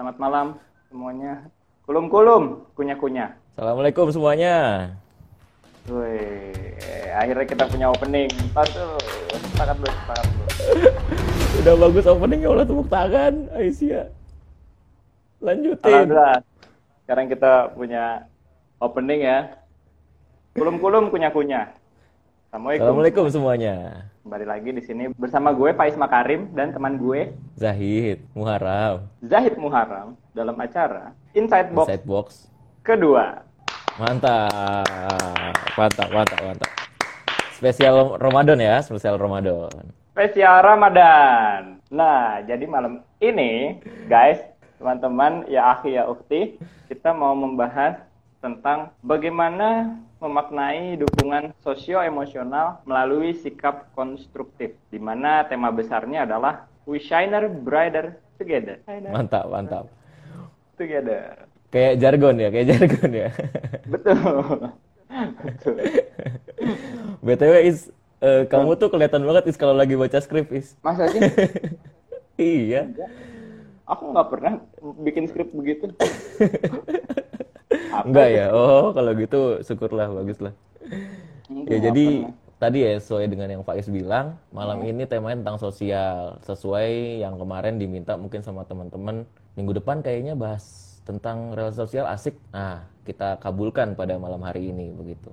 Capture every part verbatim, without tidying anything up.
Selamat malam semuanya. Kulum-kulum, kunyah-kunyah. Assalamualaikum semuanya. Woi, akhirnya kita punya opening. Patuh, sepakat dulu, sepakat dulu. Udah bagus openingnya, udah tepuk tangan, Aisyah. Lanjutin. Alhamdulillah. Sekarang kita punya opening ya. Kulum-kulum, kunyah-kunyah. Assalamualaikum. Assalamualaikum semuanya. Kembali lagi di sini bersama gue Pais Makarim dan teman gue Zahid Muharram. Zahid Muharram dalam acara Inside Box. Inside Box kedua. Mantap. Mantap, mantap, mantap. Spesial Ramadan ya, spesial Ramadan. Spesial Ramadan. Nah, jadi malam ini guys, teman-teman, ya akhi ya ukhti, kita mau membahas tentang bagaimana memaknai dukungan sosio-emosional melalui sikap konstruktif, di mana tema besarnya adalah We Shiner Brighter Together. Mantap, mantap. Together. Kayak jargon ya, kayak jargon ya. Betul. Betul. B T W Is, uh, kamu tuh kelihatan banget Is kalau lagi baca skrip Is. Masa sih? Iya. Aku nggak pernah bikin skrip begitu. Apa enggak itu? Ya, oh kalau gitu syukurlah, baguslah. Ya jadi pernah. Tadi ya sesuai dengan yang Faiz bilang, malam hmm. ini temanya tentang sosial. Sesuai yang kemarin diminta mungkin sama teman-teman, minggu depan kayaknya bahas tentang relasi sosial asik. Nah, kita kabulkan pada malam hari ini begitu.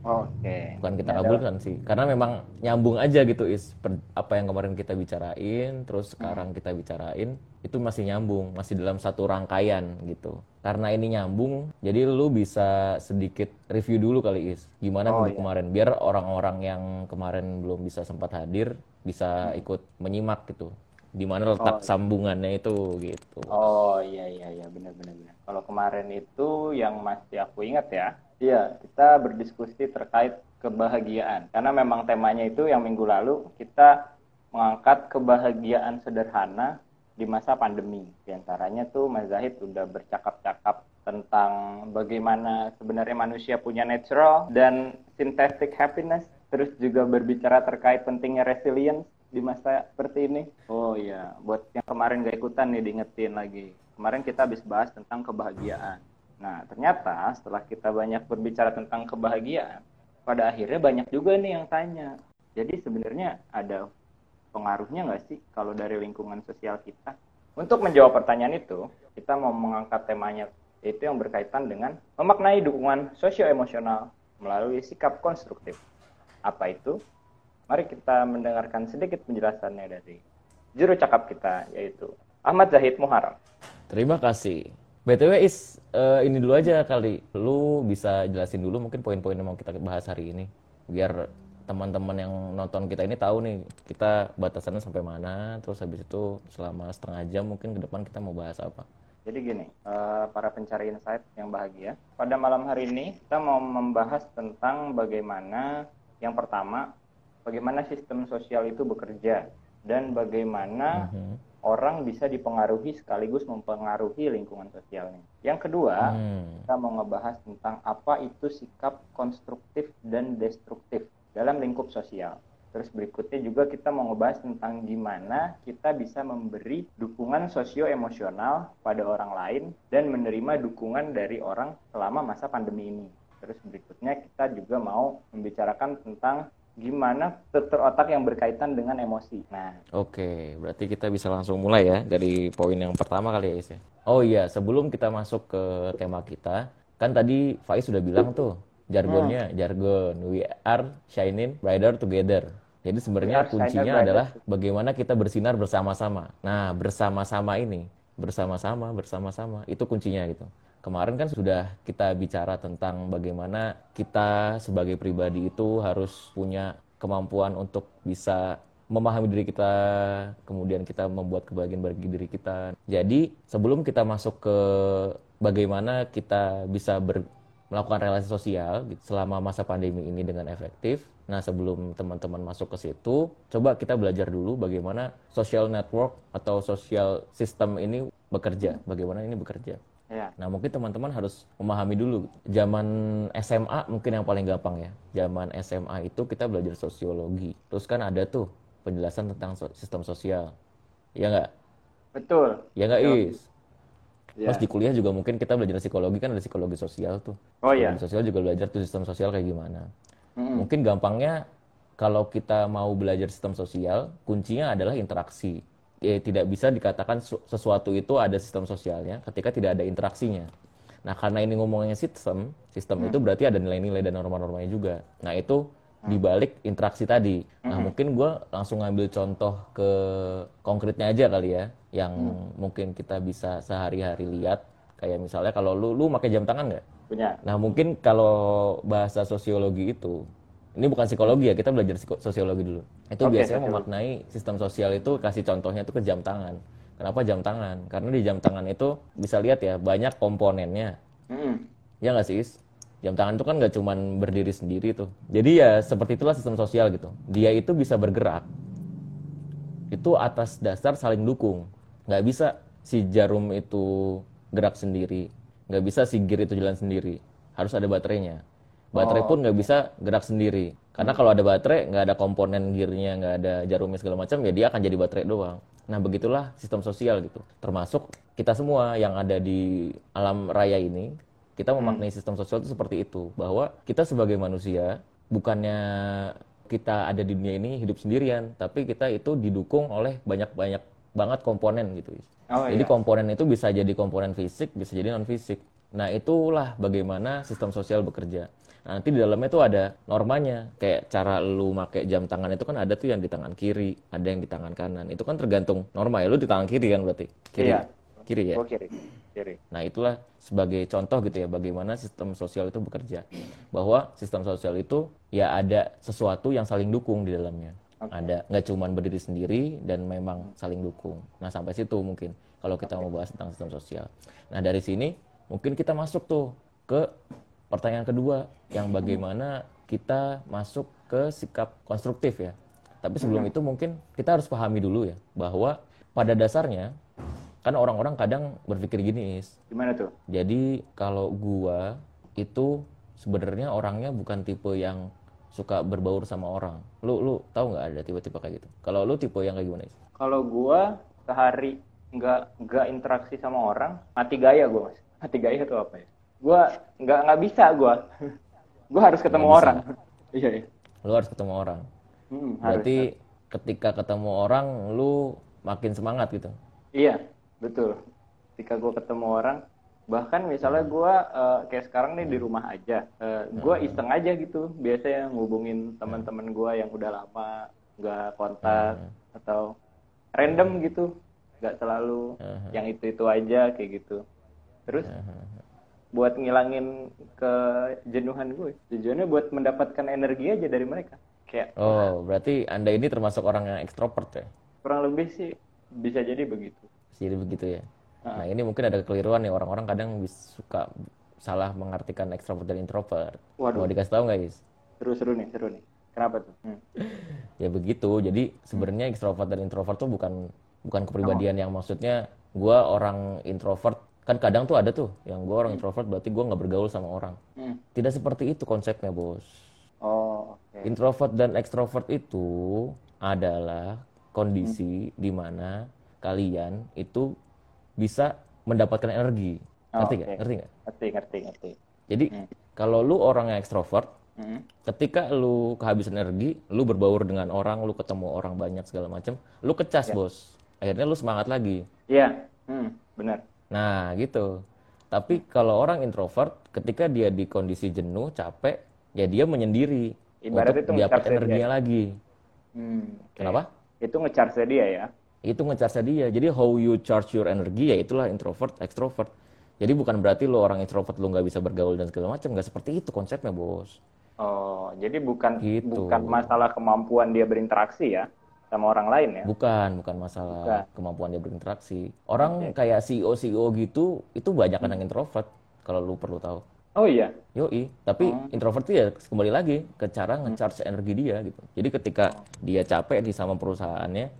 Oke. Okay. Bukan kita kabulkan sih, karena memang nyambung aja gitu Is. Per, apa yang kemarin kita bicarain, terus sekarang kita bicarain, itu masih nyambung, masih dalam satu rangkaian gitu. Karena ini nyambung, jadi lu bisa sedikit review dulu kali Is, gimana oh, minggu iya. kemarin, biar orang-orang yang kemarin belum bisa sempat hadir bisa hmm. ikut menyimak gitu, di mana letak oh, sambungannya iya. itu gitu. Oh iya iya iya benar-benar. Kalau kemarin itu yang masih aku ingat ya, iya kita berdiskusi terkait kebahagiaan, karena memang temanya itu yang minggu lalu kita mengangkat kebahagiaan sederhana di masa pandemi. Di antaranya tuh Mas Zahid udah bercakap-cakap tentang bagaimana sebenarnya manusia punya natural dan synthetic happiness, terus juga berbicara terkait pentingnya resilience di masa seperti ini. Oh iya, buat yang kemarin gak ikutan nih diingetin lagi. Kemarin kita habis bahas tentang kebahagiaan. Nah, ternyata setelah kita banyak berbicara tentang kebahagiaan, pada akhirnya banyak juga nih yang tanya. Jadi sebenarnya ada pengaruhnya nggak sih kalau dari lingkungan sosial kita? Untuk menjawab pertanyaan itu, kita mau mengangkat temanya yaitu yang berkaitan dengan memaknai dukungan sosio-emosional melalui sikap konstruktif. Apa itu? Mari kita mendengarkan sedikit penjelasannya dari juru cakap kita yaitu Ahmad Zahid Muharram. Terima kasih. B T W Is, uh, ini dulu aja kali. Lu bisa jelasin dulu mungkin poin-poin yang mau kita bahas hari ini biar teman-teman yang nonton kita ini tahu nih kita batasannya sampai mana, terus habis itu selama setengah jam mungkin ke depan kita mau bahas apa. Jadi gini, para pencari insight yang bahagia, pada malam hari ini kita mau membahas tentang bagaimana, yang pertama, bagaimana sistem sosial itu bekerja dan bagaimana mm-hmm. orang bisa dipengaruhi sekaligus mempengaruhi lingkungan sosialnya. Yang kedua, mm. kita mau ngebahas tentang apa itu sikap konstruktif dan destruktif dalam lingkup sosial. Terus berikutnya juga kita mau ngebahas tentang gimana kita bisa memberi dukungan sosio-emosional pada orang lain dan menerima dukungan dari orang selama masa pandemi ini. Terus berikutnya kita juga mau membicarakan tentang gimana struktur otak yang berkaitan dengan emosi. Nah, oke, berarti kita bisa langsung mulai ya dari poin yang pertama kali ya Is. Oh iya, sebelum kita masuk ke tema kita, kan tadi Faiz sudah bilang tuh jargonnya, hmm. jargon We Are Shining Brighter Together. Jadi sebenarnya kuncinya adalah bagaimana kita bersinar bersama-sama. Nah, bersama-sama ini, bersama-sama, bersama-sama, itu kuncinya gitu. Kemarin kan sudah kita bicara tentang bagaimana kita sebagai pribadi itu harus punya kemampuan untuk bisa memahami diri kita, kemudian kita membuat kebahagiaan bagi diri kita. Jadi, sebelum kita masuk ke bagaimana kita bisa ber melakukan relasi sosial gitu, selama masa pandemi ini dengan efektif. Nah, sebelum teman-teman masuk ke situ, coba kita belajar dulu bagaimana social network atau social system ini bekerja, bagaimana ini bekerja. Ya. Nah, mungkin teman-teman harus memahami dulu. Zaman S M A mungkin yang paling gampang ya. Zaman S M A itu kita belajar sosiologi. Terus kan ada tuh penjelasan tentang sistem sosial. Iya nggak? Betul. Iya nggak, Is? Terus yeah. di kuliah juga mungkin kita belajar psikologi, kan ada psikologi sosial tuh. Oh iya. Yeah. Sosial juga belajar tuh sistem sosial kayak gimana. Mm. Mungkin gampangnya kalau kita mau belajar sistem sosial, kuncinya adalah interaksi. Eh, tidak bisa dikatakan sesuatu itu ada sistem sosialnya ketika tidak ada interaksinya. Nah, karena ini ngomongnya sistem, sistem hmm. itu berarti ada nilai-nilai dan norma-normanya juga. Nah, itu dibalik interaksi tadi. Nah, hmm. mungkin gue langsung ngambil contoh ke konkretnya aja kali ya, yang hmm. mungkin kita bisa sehari-hari lihat. Kayak misalnya kalau lu, lu pakai jam tangan nggak? Punya. Nah, mungkin kalau bahasa sosiologi itu, ini bukan psikologi ya, kita belajar sosiologi dulu. Itu okay, biasanya okay. memaknai sistem sosial itu, kasih contohnya itu ke jam tangan. Kenapa jam tangan? Karena di jam tangan itu bisa lihat ya, banyak komponennya. Mm. Ya nggak sih, Is? Jam tangan itu kan nggak cuma berdiri sendiri tuh. Jadi ya seperti itulah sistem sosial gitu. Dia itu bisa bergerak. Itu atas dasar saling dukung. Nggak bisa si jarum itu gerak sendiri. Nggak bisa si gear itu jalan sendiri. Harus ada baterainya. Baterai oh. pun nggak bisa gerak sendiri. Karena kalau ada baterai, nggak ada komponen gearnya, nggak ada jarumnya segala macam, ya dia akan jadi baterai doang. Nah, begitulah sistem sosial gitu. Termasuk kita semua yang ada di alam raya ini, kita memaknai hmm. sistem sosial itu seperti itu. Bahwa kita sebagai manusia, bukannya kita ada di dunia ini hidup sendirian, tapi kita itu didukung oleh banyak-banyak banget komponen gitu. Oh, jadi iya. komponen itu bisa jadi komponen fisik, bisa jadi non-fisik. Nah, itulah bagaimana sistem sosial bekerja. Nah, nanti di dalamnya tuh ada normanya. Kayak cara lu pakai jam tangan itu kan ada tuh yang di tangan kiri, ada yang di tangan kanan. Itu kan tergantung norma ya. Lu di tangan kiri kan berarti? Kiri. Iya. Kiri ya? Oh, kiri. Kiri. Nah, itulah sebagai contoh gitu ya bagaimana sistem sosial itu bekerja. Bahwa sistem sosial itu ya ada sesuatu yang saling dukung di dalamnya. Okay. Ada nggak cuma berdiri sendiri dan memang saling dukung. Nah, sampai situ mungkin kalau kita okay. mau bahas tentang sistem sosial. Nah, dari sini mungkin kita masuk tuh ke pertanyaan kedua, yang bagaimana kita masuk ke sikap konstruktif ya. Tapi sebelum itu mungkin kita harus pahami dulu ya, bahwa pada dasarnya, kan orang-orang kadang berpikir gini, Is. Gimana tuh? Jadi kalau gua itu sebenarnya orangnya bukan tipe yang suka berbaur sama orang. Lu lu tahu nggak ada tipe-tipe kayak gitu? Kalau lu tipe yang kayak gimana, Is? Kalau gua sehari nggak nggak interaksi sama orang, mati gaya gua, Mas. Mati gaya itu apa ya? Gue nggak nggak bisa gue, gue harus ketemu orang. Iya iya. Lu harus ketemu orang. Hmm, Berarti harus. Ketika ketemu orang, lu makin semangat gitu. Iya, betul. Ketika gue ketemu orang, bahkan misalnya gue uh, kayak sekarang nih di rumah aja, uh, gue iseng aja gitu. Biasanya ngubungin teman-teman gue yang udah lama nggak kontak hmm. atau random gitu, nggak selalu hmm. yang itu-itu aja kayak gitu. Terus. Hmm. Buat ngilangin kejenuhan gue. Tujuannya buat mendapatkan energi aja dari mereka. Kayak oh, berarti Anda ini termasuk orang yang ekstrovert ya? Kurang lebih sih bisa jadi begitu. Jadi begitu ya. Uh-huh. Nah, ini mungkin ada kekeliruan nih, orang-orang kadang suka salah mengartikan ekstrovert dan introvert. Waduh. Mau dikasih tahu enggak, Is? Seru-seru nih, seru nih. Kenapa tuh? Hmm. Ya begitu. Jadi sebenarnya ekstrovert dan introvert tuh bukan bukan kepribadian oh. yang maksudnya gue orang introvert. Kan kadang tuh ada tuh yang gue orang introvert berarti gue nggak bergaul sama orang. Hmm. Tidak seperti itu konsepnya, Bos. Oh, okay. Introvert dan ekstrovert itu adalah kondisi hmm. di mana kalian itu bisa mendapatkan energi. Oh, ngerti nggak? Okay. Ngerti nggak? Ngerti, ngerti, ngerti. Jadi hmm. kalau lu orangnya ekstrovert, hmm. ketika lu kehabisan energi, lu berbaur dengan orang, lu ketemu orang banyak segala macam, lu kecas, yeah. Bos. Akhirnya lu semangat lagi. Iya, yeah. hmm, benar. Nah, gitu. Tapi kalau orang introvert, ketika dia di kondisi jenuh, capek, ya dia menyendiri. Ibarat untuk dapat energinya dia. Lagi. Hmm, okay. Kenapa? Itu nge-charge dia ya? Itu nge-charge dia. Jadi how you charge your energy, ya itulah introvert, extrovert. Jadi bukan berarti lo orang introvert lo nggak bisa bergaul dan segala macam. Nggak seperti itu konsepnya, Bos. Oh, jadi bukan gitu. Bukan masalah kemampuan dia berinteraksi ya? Sama orang lain ya? Bukan, bukan masalah bukan. Kemampuan dia berinteraksi. Orang okay. kayak C E O-C E O gitu, itu banyak hmm. yang introvert, kalau lu perlu tahu. Oh iya? Yoi, tapi hmm. introvert itu ya kembali lagi ke cara nge-charge energi dia gitu. Jadi ketika dia capek di sama perusahaannya,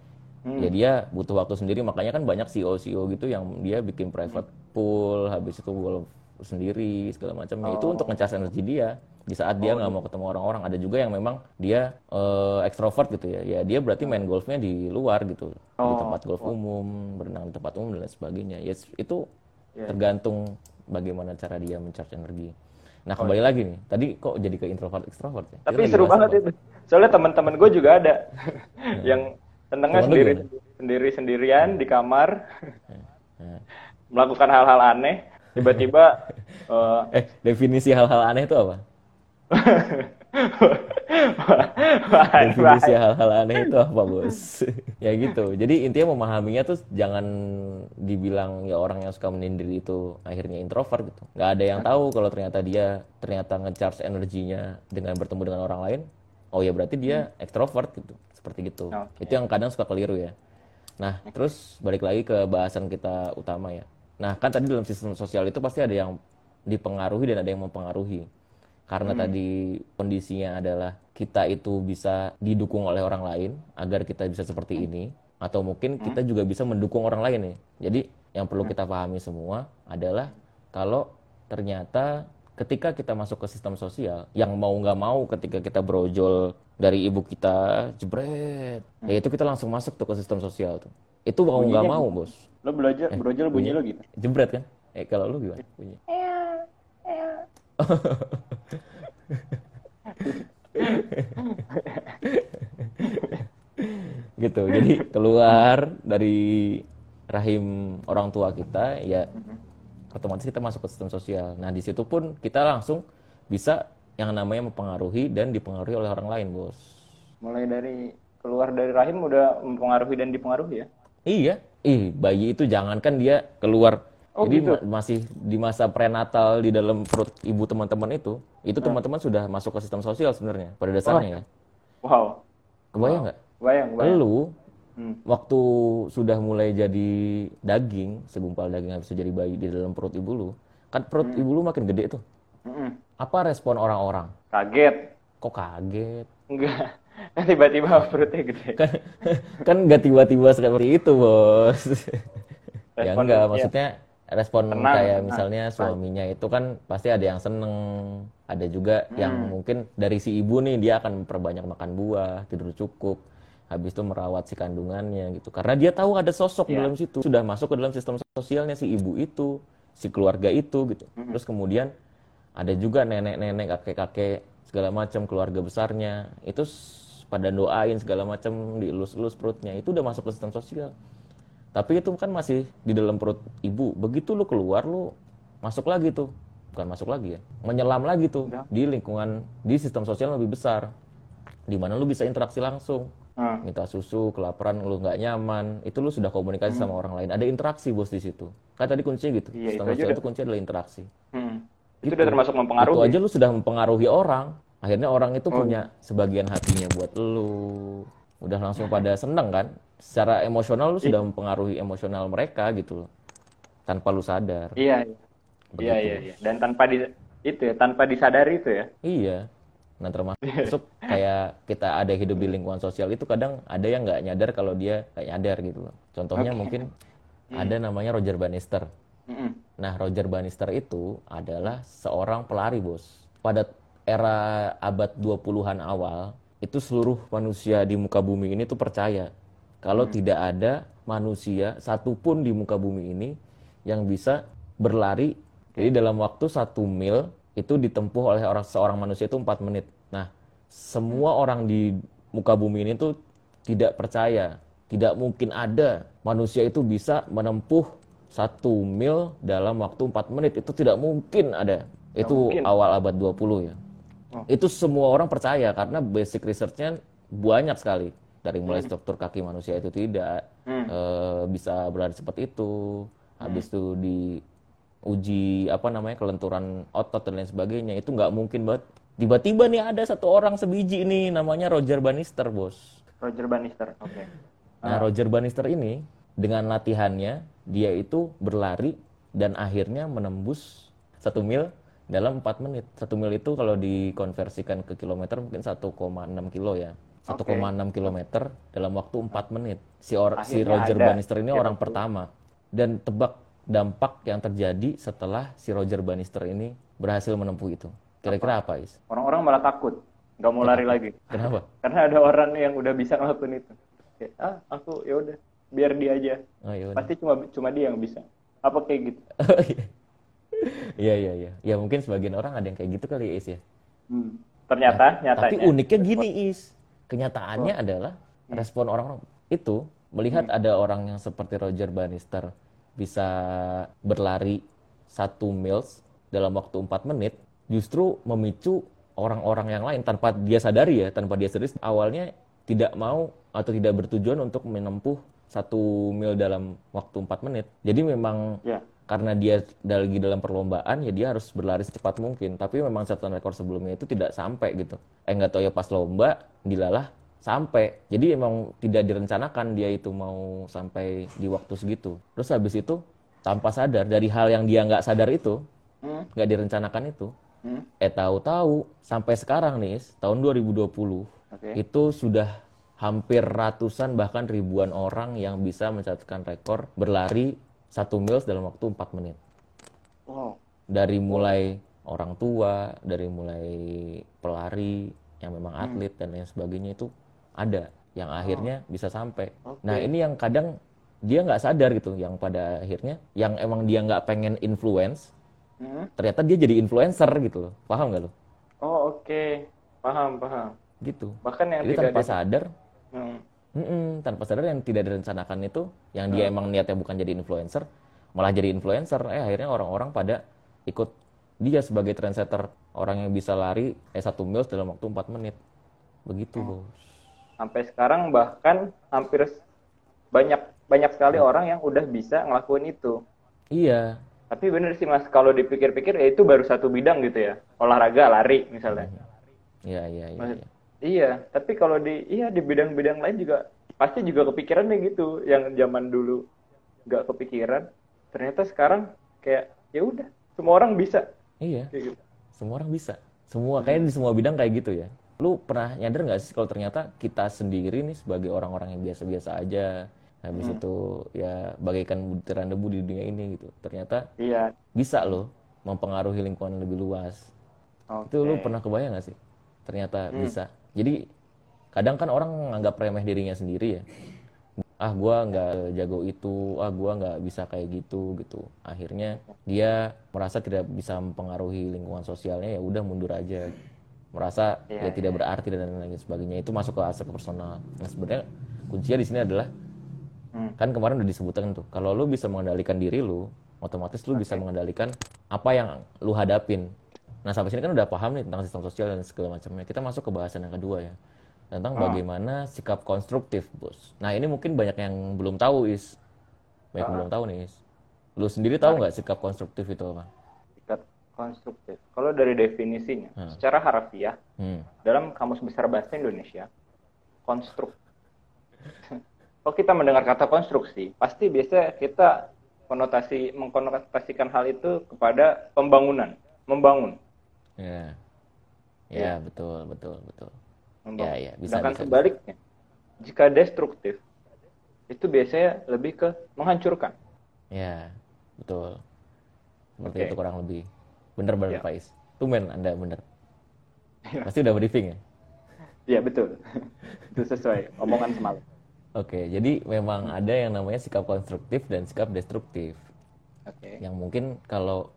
hmm. ya dia butuh waktu sendiri, makanya kan banyak C E O-C E O gitu yang dia bikin private hmm. pool, habis itu golf sendiri, segala macamnya. Oh. Itu untuk nge-charge energi dia. Di saat dia nggak oh, mau ketemu orang-orang, ada juga yang memang dia uh, ekstrovert gitu ya. Ya dia berarti main golfnya di luar gitu, oh, di tempat golf oh. umum, berenang di tempat umum dan lain sebagainya. Ya yes, itu yeah. tergantung bagaimana cara dia mencharge energi. Nah kembali oh. lagi nih, tadi kok jadi ke introvert extrovert ya? Tapi seru banget itu, soalnya teman-teman gue juga ada yeah. yang tentengnya sendiri, sendiri sendirian yeah. di kamar yeah. Yeah. melakukan hal-hal aneh, tiba-tiba uh, eh definisi hal-hal aneh itu apa? Definisi hal-hal aneh itu apa bos? Ya gitu, jadi intinya memahaminya tuh jangan dibilang ya orang yang suka menyindir itu akhirnya introvert gitu. Gak ada yang tahu kalau ternyata dia ternyata nge-charge energinya dengan bertemu dengan orang lain. Oh ya berarti dia extrovert gitu, seperti gitu. Okay. Itu yang kadang suka keliru ya. Nah terus balik lagi ke bahasan kita utama ya. Nah kan tadi dalam sistem sosial itu pasti ada yang dipengaruhi dan ada yang mempengaruhi. Karena hmm. tadi kondisinya adalah kita itu bisa didukung oleh orang lain agar kita bisa seperti ini. Atau mungkin kita juga bisa mendukung orang lain ya. Jadi yang perlu kita pahami semua adalah kalau ternyata ketika kita masuk ke sistem sosial, yang mau nggak mau ketika kita brojol dari ibu kita, jebret, ya itu kita langsung masuk tuh ke sistem sosial tuh. Itu mau nggak mau bos. Lo belajar, brojol bunyi lo gitu? Jebret kan? Eh kalau lo gimana bunyi? Gitu, jadi keluar dari rahim orang tua kita ya otomatis kita masuk ke sistem sosial. Nah di situ pun kita langsung bisa yang namanya mempengaruhi dan dipengaruhi oleh orang lain bos. Mulai dari keluar dari rahim udah mempengaruhi dan dipengaruhi ya? Iya, ih bayi itu jangankan dia keluar. Oh, jadi gitu. ma- masih di masa prenatal di dalam perut ibu teman-teman itu, itu nah. teman-teman sudah masuk ke sistem sosial sebenarnya pada dasarnya oh. ya. Wow. Kebayang nggak? Wow. Bayang, bayang. Lalu hmm. waktu sudah mulai jadi daging, segumpal daging habis jadi bayi di dalam perut ibu lu, kan perut hmm. ibu lu makin gede tuh. Hmm. Apa respon orang-orang? Kaget. Kok kaget? Enggak. Tiba-tiba perutnya gede. Kan, kan nggak tiba-tiba seperti itu bos. Ya enggak, maksudnya. Respon tenang, kayak tenang. Misalnya suaminya itu kan pasti ada yang seneng, ada juga hmm. yang mungkin dari si ibu nih dia akan memperbanyak makan buah, tidur cukup, habis itu merawat si kandungannya gitu. Karena dia tahu ada sosok yeah. dalam situ, sudah masuk ke dalam sistem sosialnya si ibu itu, si keluarga itu gitu. Hmm. Terus kemudian ada juga nenek-nenek, kakek-kakek, segala macam keluarga besarnya, itu pada doain segala macam dielus-elus perutnya, itu udah masuk ke sistem sosial. Tapi itu kan masih di dalam perut ibu. Begitu lu keluar, lu masuk lagi tuh. Bukan masuk lagi ya. Menyelam lagi tuh. Ya. Di lingkungan, di sistem sosial lebih besar. Di mana lu bisa interaksi langsung. Hmm. Minta susu, kelaparan, lu nggak nyaman. Itu lu sudah komunikasi hmm. sama orang lain. Ada interaksi bos di situ. Kan tadi kuncinya gitu. Ya, sistem itu sosial itu kuncinya adalah interaksi. Hmm. Itu udah termasuk mempengaruhi. Itu aja lu sudah mempengaruhi orang. Akhirnya orang itu oh. punya sebagian hatinya buat lu. Udah langsung pada seneng kan? Secara emosional lu sudah mempengaruhi emosional mereka gitu loh. Tanpa lu sadar. Iya. Begitu. Iya iya iya. Dan tanpa di itu ya, tanpa disadari itu ya. Iya. Nah termasuk kayak kita ada hidup di lingkungan sosial itu kadang ada yang enggak nyadar kalau dia enggak nyadar gitu loh. Contohnya okay. mungkin mm. ada namanya Roger Bannister. Mm-mm. Nah, Roger Bannister itu adalah seorang pelari, bos. Pada era abad dua puluhan awal itu seluruh manusia di muka bumi ini tuh percaya kalau hmm. tidak ada manusia satupun di muka bumi ini yang bisa berlari. Jadi dalam waktu satu mil itu ditempuh oleh orang seorang manusia itu empat menit. Nah, semua hmm. orang di muka bumi ini tuh tidak percaya. Tidak mungkin ada manusia itu bisa menempuh satu mil dalam waktu empat menit. Itu tidak mungkin ada. Tidak itu mungkin. Awal abad dua puluh ya. Oh. Itu semua orang percaya karena basic research-nya banyak sekali. Dari mulai struktur kaki manusia itu tidak hmm. e, bisa berlari seperti itu. Habis itu hmm. diuji apa namanya kelenturan otot dan lain sebagainya. Itu nggak mungkin banget. Tiba-tiba nih ada satu orang sebiji nih namanya Roger Bannister, bos. Roger Bannister, oke. Okay. Nah, uh. Roger Bannister ini dengan latihannya dia itu berlari dan akhirnya menembus satu mil dalam empat menit. Satu mil itu kalau dikonversikan ke kilometer mungkin satu koma enam kilo ya. satu koma enam okay. kilometer dalam waktu empat menit. Si, or- si Roger ada. Bannister ini ya, orang betul. pertama. Dan tebak dampak yang terjadi setelah si Roger Bannister ini berhasil menempuh itu. Kira-kira apa, Is? Orang-orang malah takut. Nggak mau Kenapa? lari lagi. Kenapa? Karena ada orang yang udah bisa ngelakuin itu. Kayak, ah, aku yaudah. Biar dia aja. Oh, yaudah. Pasti cuma cuma dia yang bisa. apa kayak gitu. Iya iya iya. Ya mungkin sebagian orang ada yang kayak gitu kali ya, Is ya. Hmm. Ternyata nah, nyatanya. Tapi uniknya gini, Is. Kenyataannya oh. adalah respon orang-orang itu melihat hmm. ada orang yang seperti Roger Bannister bisa berlari satu miles dalam waktu empat menit, justru memicu orang-orang yang lain tanpa dia sadari ya, tanpa dia serius awalnya tidak mau atau tidak bertujuan untuk menempuh satu mil dalam waktu empat menit. Jadi memang yeah. karena dia lagi dalam perlombaan, ya dia harus berlari secepat mungkin. Tapi memang catatan rekor sebelumnya itu tidak sampai gitu. Eh nggak tahu ya pas lomba, dilalah sampai. Jadi emang tidak direncanakan dia itu mau sampai di waktu segitu. Terus habis itu tanpa sadar dari hal yang dia nggak sadar itu, nggak hmm? direncanakan itu. Hmm? Eh tahu-tahu sampai sekarang nih, tahun dua ribu dua puluh okay. itu sudah hampir ratusan bahkan ribuan orang yang bisa mencatatkan rekor berlari satu miles dalam waktu empat menit. Wow. Dari mulai orang tua, dari mulai pelari yang memang atlet hmm. dan lain sebagainya itu ada yang akhirnya oh. bisa sampai. Okay. Nah ini yang kadang dia nggak sadar gitu, yang pada akhirnya yang emang dia nggak pengen influence, hmm? ternyata dia jadi influencer gitu loh. Paham nggak lo? Oh oke, okay. paham paham. Gitu. Bahkan yang jadi tidak tanpa di... sadar. Hmm. Mm-mm, tanpa sadar yang tidak direncanakan itu, yang dia hmm. emang niatnya bukan jadi influencer, malah jadi influencer. Eh akhirnya orang-orang pada ikut dia sebagai trendsetter, orang yang bisa lari eh satu miles dalam waktu empat menit, begitu hmm. bos. Sampai sekarang bahkan hampir banyak banyak sekali hmm. orang yang udah bisa ngelakuin itu. Iya. Tapi bener sih mas, kalau dipikir-pikir ya itu baru satu bidang gitu ya, olahraga lari misalnya. Iya iya iya. Maksud... iya. Iya, tapi kalau di iya di bidang-bidang lain juga pasti juga kepikiran deh gitu, yang zaman dulu nggak kepikiran, ternyata sekarang kayak ya udah semua orang bisa. Iya. Gitu. Semua orang bisa. Semua kayaknya di semua bidang kayak gitu ya. Lu pernah nyadar nggak sih kalau ternyata kita sendiri nih sebagai orang-orang yang biasa-biasa aja, habis hmm. itu ya bagaikan butiran debu di dunia ini gitu. Ternyata iya. bisa loh mempengaruhi lingkungan lebih luas. Okay. Itu lu pernah kebayang nggak sih? Ternyata hmm. bisa. Jadi kadang kan orang menganggap remeh dirinya sendiri ya. Ah gue nggak jago itu, ah gue nggak bisa kayak gitu gitu. Akhirnya dia merasa tidak bisa mempengaruhi lingkungan sosialnya, ya udah mundur aja. Merasa ya, ya tidak berarti dan lain sebagainya. Itu masuk ke aspek personal. Nah sebenarnya kuncinya di sini adalah hmm. kan kemarin udah disebutkan tuh. Kalau lu bisa mengendalikan diri lu, otomatis lu okay. bisa mengendalikan apa yang lu hadapin. Nah sampai sini kan udah paham nih tentang sistem sosial dan segala macamnya. Kita masuk ke bahasan yang kedua ya, tentang oh. bagaimana sikap konstruktif bos. Nah ini mungkin banyak yang belum tahu is, banyak yang oh. belum tahu nih is. Lu sendiri tahu nggak sikap konstruktif itu apa? Sikap konstruktif. Kalau dari definisinya, hmm. secara harfiah hmm. dalam Kamus Besar Bahasa Indonesia, konstruk. Kalau kita mendengar kata konstruksi, pasti biasanya kita konotasi mengkonotasikan hal itu kepada pembangunan, membangun. Ya, ya, ya betul, betul, betul. Membangun. Ya, ya, bisa. Sedangkan bisa, sebaliknya, bisa. Jika destruktif, itu biasanya lebih ke menghancurkan. Ya, betul. Seperti okay. itu kurang lebih. Bener bener ya. Pak Is. Tumen Anda bener. Ya. Pasti udah briefing ya. Iya betul. Itu sesuai omongan semalam. Oke, okay, jadi memang hmm. ada yang namanya sikap konstruktif dan sikap destruktif. Oke. Okay. Yang mungkin kalau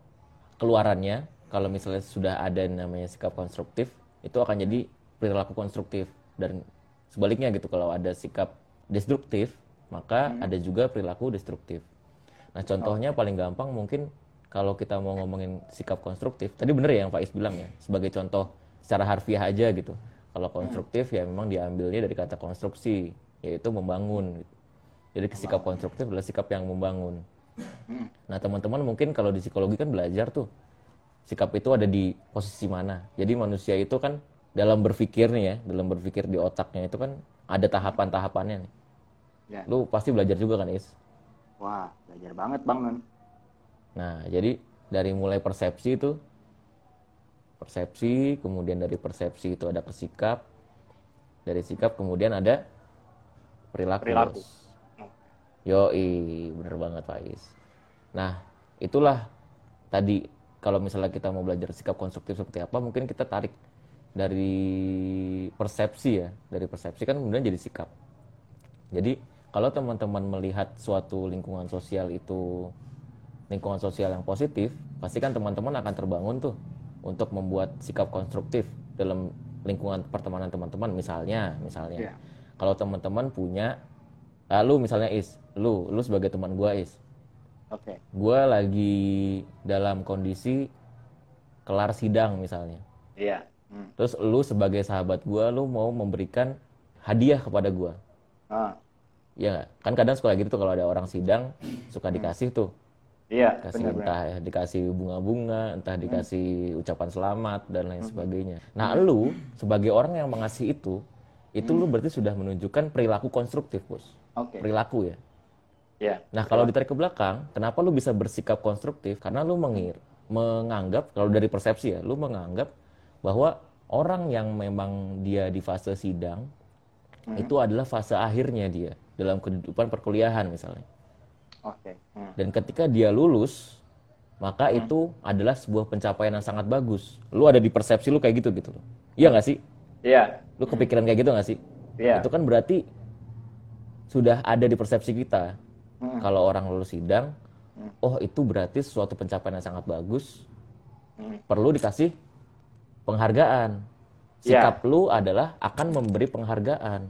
keluarannya, kalau misalnya sudah ada namanya sikap konstruktif, itu akan jadi perilaku konstruktif. Dan sebaliknya gitu, kalau ada sikap destruktif, maka hmm. ada juga perilaku destruktif. Nah, contohnya okay. paling gampang mungkin kalau kita mau ngomongin sikap konstruktif, tadi bener ya yang Pak Is bilang ya, sebagai contoh secara harfiah aja gitu. Kalau konstruktif ya memang diambilnya dari kata konstruksi, yaitu membangun. Gitu. Jadi sikap konstruktif adalah sikap yang membangun. Nah, teman-teman mungkin kalau di psikologi kan belajar tuh sikap itu ada di posisi mana. Jadi manusia itu kan dalam berpikir nih ya, dalam berpikir di otaknya itu kan ada tahapan-tahapannya nih. Ya. Lu pasti belajar juga kan, Is? Wah, belajar banget, Bang Nun. Nah, jadi dari mulai persepsi itu persepsi, kemudian dari persepsi itu ada ke sikap. Dari sikap kemudian ada perilaku. Perilaku. Yoi, bener banget Pak Is. Nah, itulah tadi kalau misalnya kita mau belajar sikap konstruktif seperti apa, mungkin kita tarik dari persepsi ya. Dari persepsi kan kemudian jadi sikap. Jadi, kalau teman-teman melihat suatu lingkungan sosial itu lingkungan sosial yang positif, pastikan teman-teman akan terbangun tuh untuk membuat sikap konstruktif dalam lingkungan pertemanan teman-teman. Misalnya, misalnya yeah. kalau teman-teman punya, ah, lu misalnya Is, lu, lu sebagai teman gua Is, okay. gua lagi dalam kondisi kelar sidang misalnya. Iya. Yeah. Hmm. Terus lu sebagai sahabat gua, lu mau memberikan hadiah kepada gua. Ah. Iya, kan kadang suka gitu tuh kalau ada orang sidang suka dikasih tuh. Iya, kasih entah ya, dikasih bunga-bunga, entah dikasih hmm. ucapan selamat dan lain hmm. sebagainya. Nah, lu sebagai orang yang mengasihi itu, itu hmm. lu berarti sudah menunjukkan perilaku konstruktif, Bos. Okay. Perilaku ya. Iya. Nah, kalau ditarik ke belakang, kenapa lu bisa bersikap konstruktif? Karena lu mengir, menganggap kalau dari persepsi ya, lu menganggap bahwa orang yang memang dia di fase sidang hmm. itu adalah fase akhirnya dia dalam kehidupan perkuliahan misalnya. Oke. Okay. Hmm. Dan ketika dia lulus, maka hmm. itu adalah sebuah pencapaian yang sangat bagus. Lu ada di persepsi lu kayak gitu gitu loh. Iya nggak sih? Iya. Yeah. Lu kepikiran kayak gitu nggak sih? Iya. Yeah. Itu kan berarti sudah ada di persepsi kita. Hmm. Kalau orang lulus sidang, hmm. oh itu berarti suatu pencapaian yang sangat bagus. Hmm. Perlu dikasih penghargaan. Sikap yeah. lu adalah akan memberi penghargaan.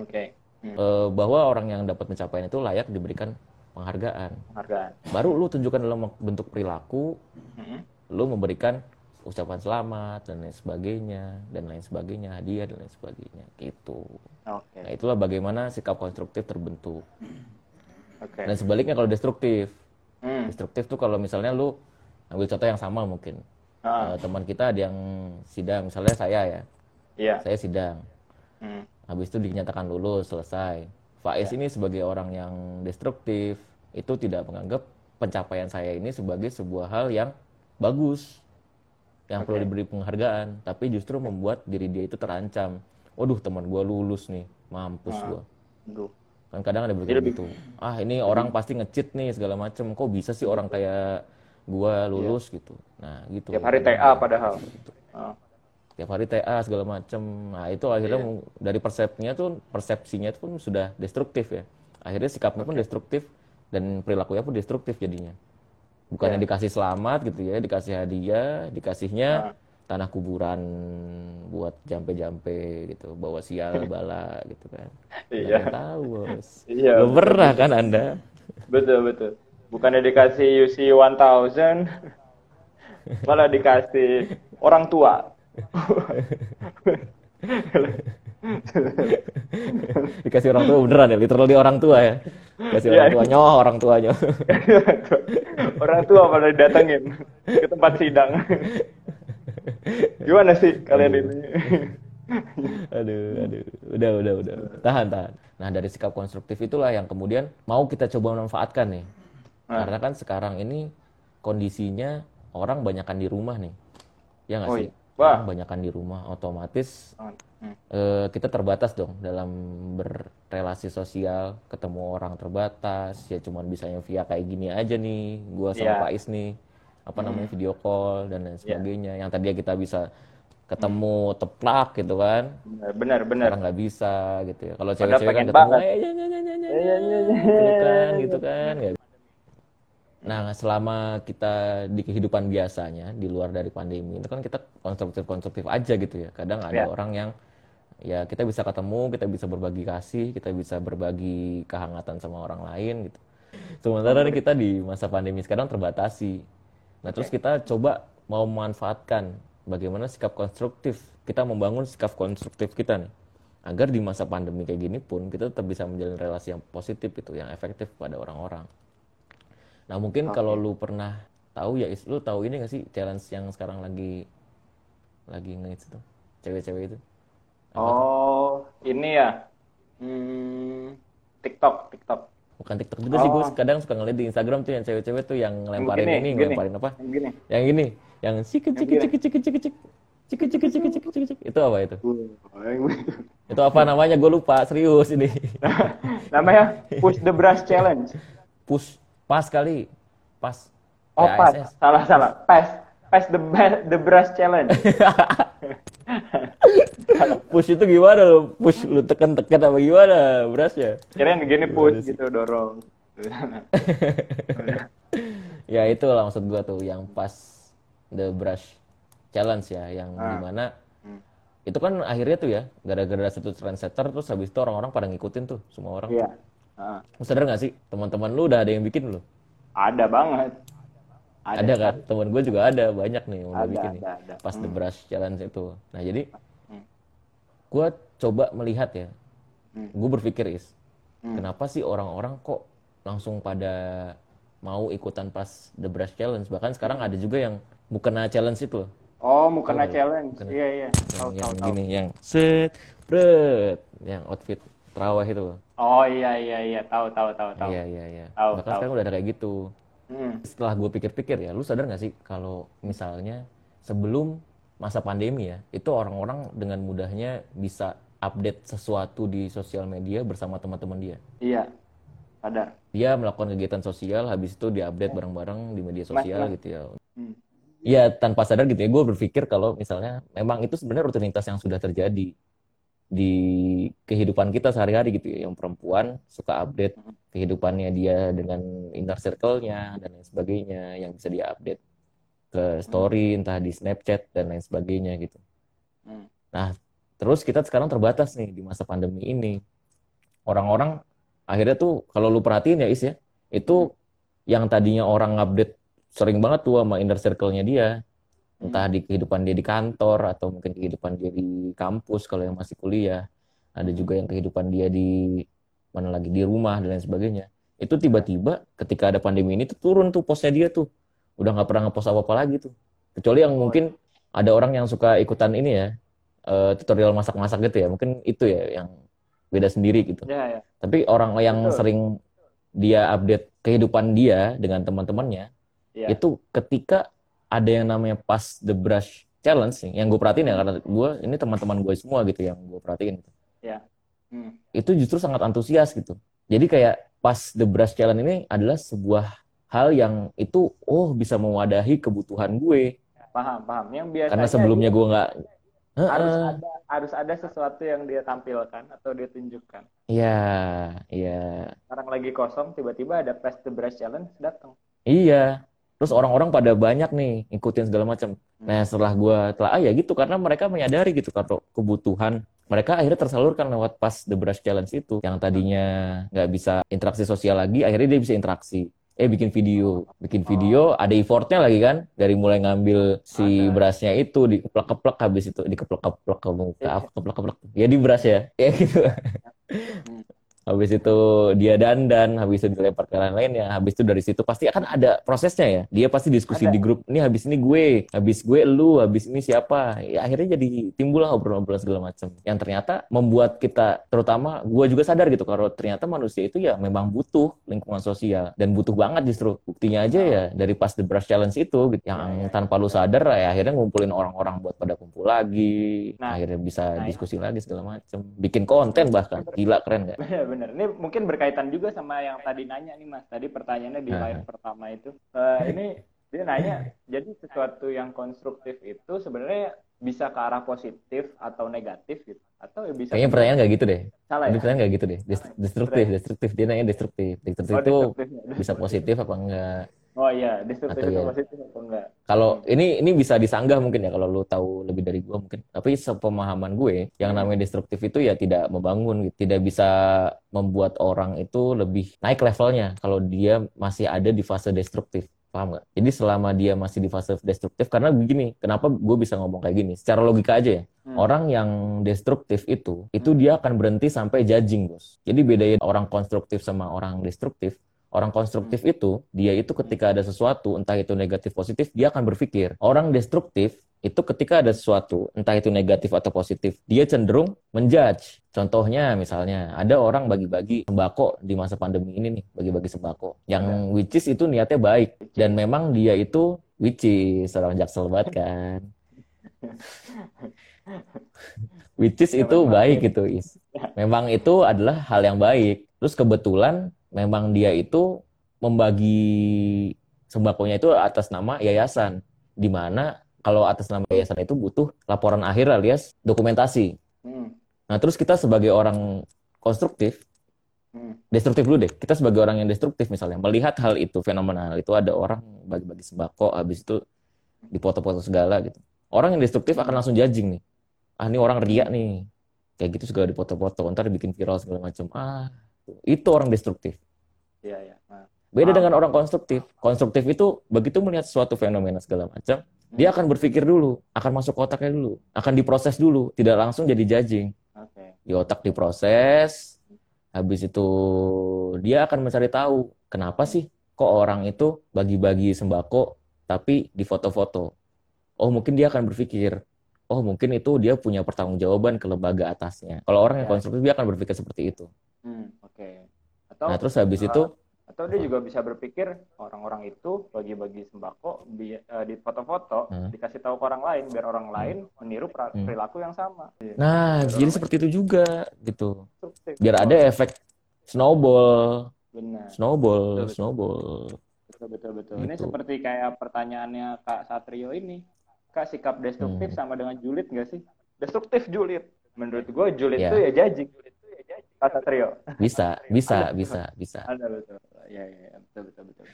Oke. Okay. Hmm. Bahwa orang yang dapat pencapaian itu layak diberikan penghargaan. Penghargaan. Baru lu tunjukkan dalam bentuk perilaku, hmm. lu memberikan ucapan selamat dan lain sebagainya, dan lain sebagainya, hadiah dan lain sebagainya, gitu. Okay. Nah itulah bagaimana sikap konstruktif terbentuk. Okay. Dan sebaliknya kalau destruktif, hmm. destruktif tuh kalau misalnya lu ambil contoh yang sama mungkin ah. teman kita ada yang sidang, misalnya saya ya, yeah. saya sidang. Hmm. Habis itu dinyatakan lulus, selesai. Faiz ya. Ini sebagai orang yang destruktif, itu tidak menganggap pencapaian saya ini sebagai sebuah hal yang bagus, yang okay. perlu diberi penghargaan, tapi justru membuat diri dia itu terancam. Waduh, teman gue lulus nih, mampus ah. gue. Aduh. Kan kadang ada berita gitu. Ah, ini Aduh. Orang pasti nge-cheat nih, segala macem. Kok bisa sih orang kayak gue lulus ya. Gitu. Nah, gitu. Tiap hari T A padahal. Gitu. Ah. Tiap hari T A segala macam. Nah, itu akhirnya yeah. dari persepsinya tuh persepsinya itu pun sudah destruktif ya. Akhirnya sikapnya okay. pun destruktif dan perilakunya pun destruktif jadinya. Bukannya yeah. dikasih selamat gitu ya, dikasih hadiah, dikasihnya nah. tanah kuburan buat jampe-jampe gitu, bawa sial bala gitu kan. Iya. Tahu, Bos. Iya. Lo pernah kan Anda? Betul, betul. Bukannya dikasih U C one thousand malah dikasih orang tua. Dikasih orang tua beneran ya, literally orang tua ya. Dikasih ya, orang tuanya, oh, orang tuanya. Orang tua pada didatengin ke tempat sidang. Gimana sih kalian ini? Aduh, aduh. Udah, udah, udah. Tahan, tahan. Nah, dari sikap konstruktif itulah yang kemudian mau kita coba manfaatkan nih. Nah. Karena kan sekarang ini kondisinya orang banyakan di rumah nih. Ya nggak oh, sih? Iya. Wah. Banyakan di rumah, otomatis hmm. eh, kita terbatas dong dalam berrelasi sosial, ketemu orang terbatas, ya cuman bisanya via kayak gini aja nih, gua sama yeah. Pais nih, apa hmm. namanya video call dan lain sebagainya. Yeah. Yang tadinya kita bisa ketemu hmm. teplak gitu kan, benar benar. Sekarang nggak bisa gitu ya. Kalau cewek-cewek kan ketemu, kan gitu kan. Nah, selama kita di kehidupan biasanya, di luar dari pandemi, itu kan kita konstruktif-konstruktif aja gitu ya. Kadang ada ya. Orang yang, ya kita bisa ketemu, kita bisa berbagi kasih, kita bisa berbagi kehangatan sama orang lain gitu. Sementara nih kita di masa pandemi sekarang terbatasi. Nah, terus kita coba mau memanfaatkan bagaimana sikap konstruktif, kita membangun sikap konstruktif kita nih. Agar di masa pandemi kayak gini pun, kita tetap bisa menjalin relasi yang positif gitu, yang efektif pada orang-orang. Nah mungkin okay. kalau lu pernah tahu ya, lu tahu ini nggak sih challenge yang sekarang lagi lagi nge-hits tuh cewek-cewek itu? Apa oh tuh? Ini ya hmm, TikTok TikTok. Bukan TikTok juga oh. sih, gue kadang suka ngeliat di Instagram tuh yang cewek-cewek tuh yang ngelemparin gini, ini, ngelemparin apa? Yang gini. Yang gini, yang cik cik cik cik cik cik cik cik cik cik cik cik itu apa itu? Itu apa namanya? Gue lupa serius ini. Namanya push the brush challenge. Push Pas kali, pas. Oh pas, salah salah. Pas, pas the best, the brush challenge. Push itu gimana lo? Push lo tekan-tekan apa gimana brushnya? Kirain begini push gitu dorong. Ya itu lah maksud gue tuh yang pas The Brush Challenge ya, yang ah. dimana hmm. itu kan akhirnya tuh ya gara-gara satu trendsetter terus habis itu orang-orang pada ngikutin tuh semua orang. Iya. Ah. Lu sadar nggak sih teman-teman lu udah ada yang bikin lu? Ada banget. Ada, ada kan? Teman gue juga ada banyak nih yang udah ada, bikin ada, nih. Ada. Pas hmm. The Brush Challenge itu. Nah jadi hmm. gue coba melihat ya. Hmm. Gue berpikir is, hmm. kenapa sih orang-orang kok langsung pada mau ikutan pas The Brush Challenge? Bahkan sekarang ada juga yang mukena challenge itu loh. Oh, mukena oh, challenge. Iya, iya. Tahu, tahu, tahu. Gini, yang set, bret, yang outfit terawih itu loh. Oh, iya, iya, iya. Tahu, tahu, tahu, tahu. Iya, iya, iya. Tahu, bahkan tahu. Sekarang udah ada kayak gitu. Hmm. Setelah gue pikir-pikir ya, lu sadar gak sih kalau misalnya sebelum masa pandemi ya, itu orang-orang dengan mudahnya bisa update sesuatu di sosial media bersama teman-teman dia. Iya. Ada. Dia melakukan kegiatan sosial, habis itu diupdate bareng-bareng di media sosial Mas, gitu ya. Iya, hmm. tanpa sadar gitu ya. Gue berpikir kalau misalnya memang itu sebenarnya rutinitas yang sudah terjadi di kehidupan kita sehari-hari gitu ya. Yang perempuan suka update kehidupannya dia dengan inner circle-nya dan lain sebagainya, yang bisa dia update ke story, entah di Snapchat dan lain sebagainya gitu. Hmm. Nah, terus kita sekarang terbatas nih di masa pandemi ini. Orang-orang akhirnya tuh kalau lu perhatiin ya Is ya, itu yang tadinya orang update sering banget tuh sama inner circle-nya dia. Entah di kehidupan dia di kantor atau mungkin kehidupan dia di kampus kalau yang masih kuliah. Ada juga yang kehidupan dia di mana lagi di rumah dan lain sebagainya. Itu tiba-tiba ketika ada pandemi ini tuh turun tuh postnya dia tuh. Udah gak pernah nge-post apa-apa lagi tuh. Kecuali yang mungkin ada orang yang suka ikutan ini ya, tutorial masak-masak gitu ya. Mungkin itu ya yang beda sendiri gitu. Ya, ya. Tapi orang yang betul, sering dia update kehidupan dia dengan teman-temannya, ya, itu ketika ada yang namanya Pas The Brush Challenge nih, yang gue perhatiin ya, karena gue ini teman-teman gue semua gitu yang gue perhatiin. Ya. Hmm. Itu justru sangat antusias gitu. Jadi kayak Pas The Brush Challenge ini adalah sebuah hal yang itu, oh bisa mewadahi kebutuhan gue. Paham, paham. Yang biasanya karena sebelumnya gue nggak harus uh, ada harus ada sesuatu yang dia tampilkan atau dia tunjukkan. Iya, iya. Sekarang lagi kosong, tiba-tiba ada Pais The Brush Challenge datang. Iya. Terus orang-orang pada banyak nih ngikutin segala macam. Hmm. Nah, setelah gue telah ah ya gitu karena mereka menyadari gitu kalau kebutuhan mereka akhirnya tersalurkan lewat Pais The Brush Challenge itu. Yang tadinya nggak bisa interaksi sosial lagi, akhirnya dia bisa interaksi. Eh bikin video, bikin video, oh, ada effortnya lagi kan, dari mulai ngambil si brushnya itu dikeplek-keplek, habis itu dikeplek-keplek ke muka, apa keplek-keplek, ya di brush ya, ya gitu. Habis itu dia dandan, habis itu dilempar ke lain-lain ya, habis itu dari situ pasti akan ada prosesnya ya, dia pasti diskusi ada di grup, ini habis ini gue, habis gue lu, habis ini siapa, ya akhirnya jadi timbul lah obrolan-obrolan segala macam, yang ternyata membuat kita, terutama gue juga sadar gitu, kalau ternyata manusia itu ya memang butuh lingkungan sosial, dan butuh banget justru, buktinya aja ya, dari Pas The Brush Challenge itu, gitu, yang tanpa lu sadar ya akhirnya ngumpulin orang-orang buat pada kumpul lagi, nah, akhirnya bisa nah, diskusi ya lagi segala macam, bikin konten bahkan, gila keren gak? Bener-bener. Ini mungkin berkaitan juga sama yang tadi nanya nih Mas. Tadi pertanyaannya di live pertama itu. Uh, ini dia nanya, jadi sesuatu yang konstruktif itu sebenarnya bisa ke arah positif atau negatif gitu? Atau ya bisa... Kayaknya pertanyaan nggak gitu deh. Salah ya? Pertanyaan nggak gitu deh. Dest- destruktif, destruktif. Dia nanya destruktif. Destruktif oh, itu bisa positif apa enggak? Oh iya, destruktif atau itu ya positif apa enggak? Kalau ini ini bisa disanggah mungkin ya kalau lu tahu lebih dari gua mungkin. Tapi sepemahaman gue, yang namanya destruktif itu ya tidak membangun, tidak bisa membuat orang itu lebih naik levelnya kalau dia masih ada di fase destruktif. Paham nggak? Jadi selama dia masih di fase destruktif, karena begini, kenapa gue bisa ngomong kayak gini? Secara logika aja ya, hmm. orang yang destruktif itu, itu dia akan berhenti sampai judging, bos. Jadi bedanya orang konstruktif sama orang destruktif, orang konstruktif hmm. itu, dia itu ketika ada sesuatu, entah itu negatif, positif, dia akan berpikir. Orang destruktif, itu ketika ada sesuatu, entah itu negatif atau positif, dia cenderung menjudge. Contohnya misalnya, ada orang bagi-bagi sembako di masa pandemi ini nih, bagi-bagi sembako. Yang okay. which is itu niatnya baik. Dan memang dia itu which is, orang jaksel banget kan. Which is itu baik gitu is. Memang itu adalah hal yang baik. Terus kebetulan memang dia itu membagi sembakonya itu atas nama yayasan. Di mana kalau atas nama yayasan itu butuh laporan akhir alias dokumentasi. Hmm. Nah terus kita sebagai orang konstruktif, destruktif dulu deh. Kita sebagai orang yang destruktif misalnya, melihat hal itu, fenomenal itu, ada orang bagi-bagi sembako, habis itu dipoto-poto segala gitu. Orang yang destruktif akan langsung judging nih. Ah, ini orang ria nih. Kayak gitu segala dipoto-poto, ntar bikin viral segala macam. Ah, itu orang destruktif. Iya, iya. Nah. Beda dengan orang konstruktif. Konstruktif itu begitu melihat suatu fenomena segala macam, hmm. dia akan berpikir dulu, akan masuk ke otaknya dulu, akan diproses dulu, tidak langsung jadi judging. Okay. Di otak diproses, habis itu dia akan mencari tahu kenapa sih kok orang itu bagi-bagi sembako tapi di foto-foto. Oh mungkin dia akan berpikir, oh mungkin itu dia punya pertanggungjawaban ke lembaga atasnya. Kalau orang yang ya. konstruktif dia akan berpikir seperti itu. Hmm, Oke. Okay. Atau nah terus habis uh, itu. Atau dia juga bisa berpikir orang-orang itu bagi-bagi sembako bi- uh, di foto-foto hmm. dikasih tahu ke orang lain biar orang lain meniru pra- hmm. perilaku yang sama. Nah, biar jadi seperti itu juga gitu. Biar ada efek snowball. Benar. Snowball, betul, snowball. Betul betul betul. Gitu. Ini seperti kayak pertanyaannya Kak Satrio ini. Kak, sikap destruktif hmm. sama dengan julid enggak sih? Destruktif julid. Menurut gue julid itu yeah. ya judging. Kata trio. Bisa, bisa, bisa, bisa. Ada betul. Ya, ya, betul, betul, betul.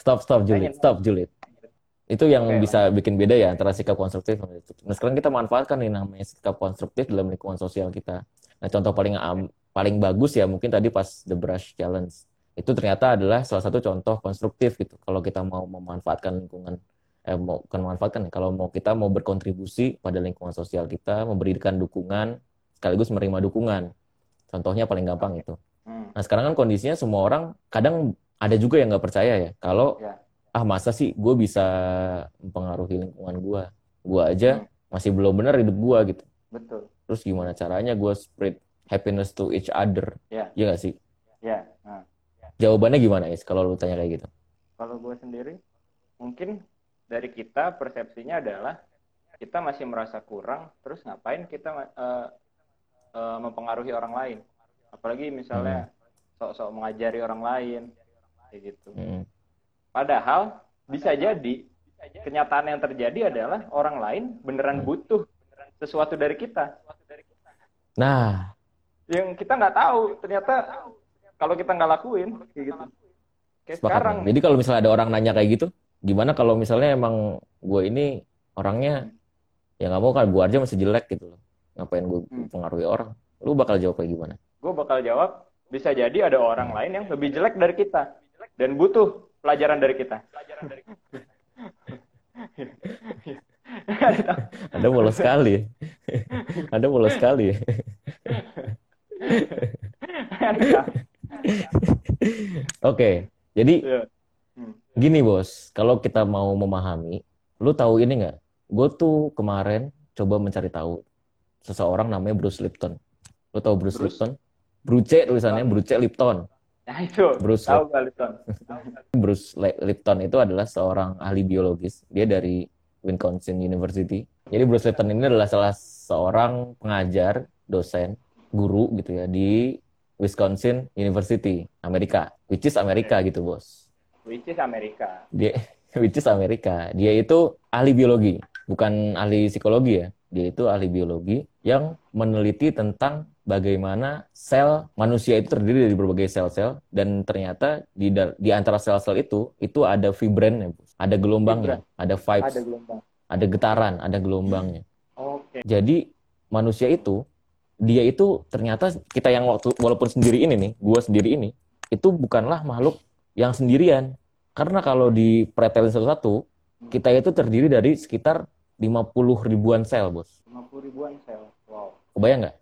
Stop, stop, julid. Stop, julid. Itu yang okay, bisa okay. bikin beda ya antara sikap konstruktif dan destruktif. Nah, sekarang kita manfaatkan nih namanya sikap konstruktif dalam lingkungan sosial kita. Nah, contoh paling am, paling bagus ya mungkin tadi pas The Brush Challenge. Itu ternyata adalah salah satu contoh konstruktif gitu. Kalau kita mau memanfaatkan lingkungan eh mau bukan memanfaatkan, kalau mau kita mau berkontribusi pada lingkungan sosial kita, memberikan dukungan sekaligus menerima dukungan. Contohnya paling gampang itu. Hmm. Nah sekarang kan kondisinya semua orang, kadang ada juga yang nggak percaya ya. Kalau, ya. ah masa sih gue bisa mempengaruhi lingkungan gue. Gue aja hmm. masih belum benar hidup gue gitu. Betul. Terus gimana caranya gue spread happiness to each other. Iya ya nggak sih? Iya. Nah. Jawabannya gimana Is kalau lu tanya kayak gitu? Kalau gue sendiri, mungkin dari kita persepsinya adalah kita masih merasa kurang, terus ngapain kita... Uh, mempengaruhi orang lain, apalagi misalnya hmm. sok-sok mengajari orang lain, kayak gitu. Hmm. Padahal bisa jadi kenyataan yang terjadi adalah orang lain beneran hmm. butuh sesuatu dari kita. Nah, yang kita nggak tahu ternyata kalau kita nggak lakuin, kayak gitu. Kayak sekarang. Jadi kalau misalnya ada orang nanya kayak gitu, gimana kalau misalnya emang gue ini orangnya ya nggak mau kan, gue aja masih jelek gitu loh. Ngapain gue pengaruhi hmm. orang? Lu bakal jawab kayak gimana? Gue bakal jawab, bisa jadi ada orang lain yang lebih jelek dari kita dan butuh pelajaran dari kita. Pelajaran dari kita. Anda bolos sekali. Anda bolos sekali. Oke, jadi yeah. hmm. gini bos, kalau kita mau memahami, lu tahu ini nggak? Gue tuh kemarin coba mencari tahu seseorang namanya Bruce Lipton. Lo tau Bruce, Bruce Lipton? Bruce tulisannya, Bruce Lipton. Nah itu, Bruce tau gak Lipton? Bruce Lipton itu adalah seorang ahli biologis. Dia dari Wisconsin University. Jadi Bruce Lipton ini adalah salah seorang pengajar, dosen, guru gitu ya, di Wisconsin University, Amerika. Which is Amerika gitu bos. Which is Amerika. Dia, which is Amerika. Dia itu ahli biologi, bukan ahli psikologi ya. Dia itu ahli biologi yang meneliti tentang bagaimana sel manusia itu terdiri dari berbagai sel-sel, dan ternyata di, di antara sel-sel itu itu ada vibran, ada gelombangnya, ada vibes, ada, gelombang. ada getaran, ada gelombangnya. Okay. Jadi manusia itu, dia itu ternyata kita yang waktu, walaupun sendiri ini nih, gua sendiri ini, itu bukanlah makhluk yang sendirian. Karena kalau di pretelin satu-satu, kita itu terdiri dari sekitar lima puluh ribuan sel, bos. lima puluh ribuan sel, wow. Kebayang nggak?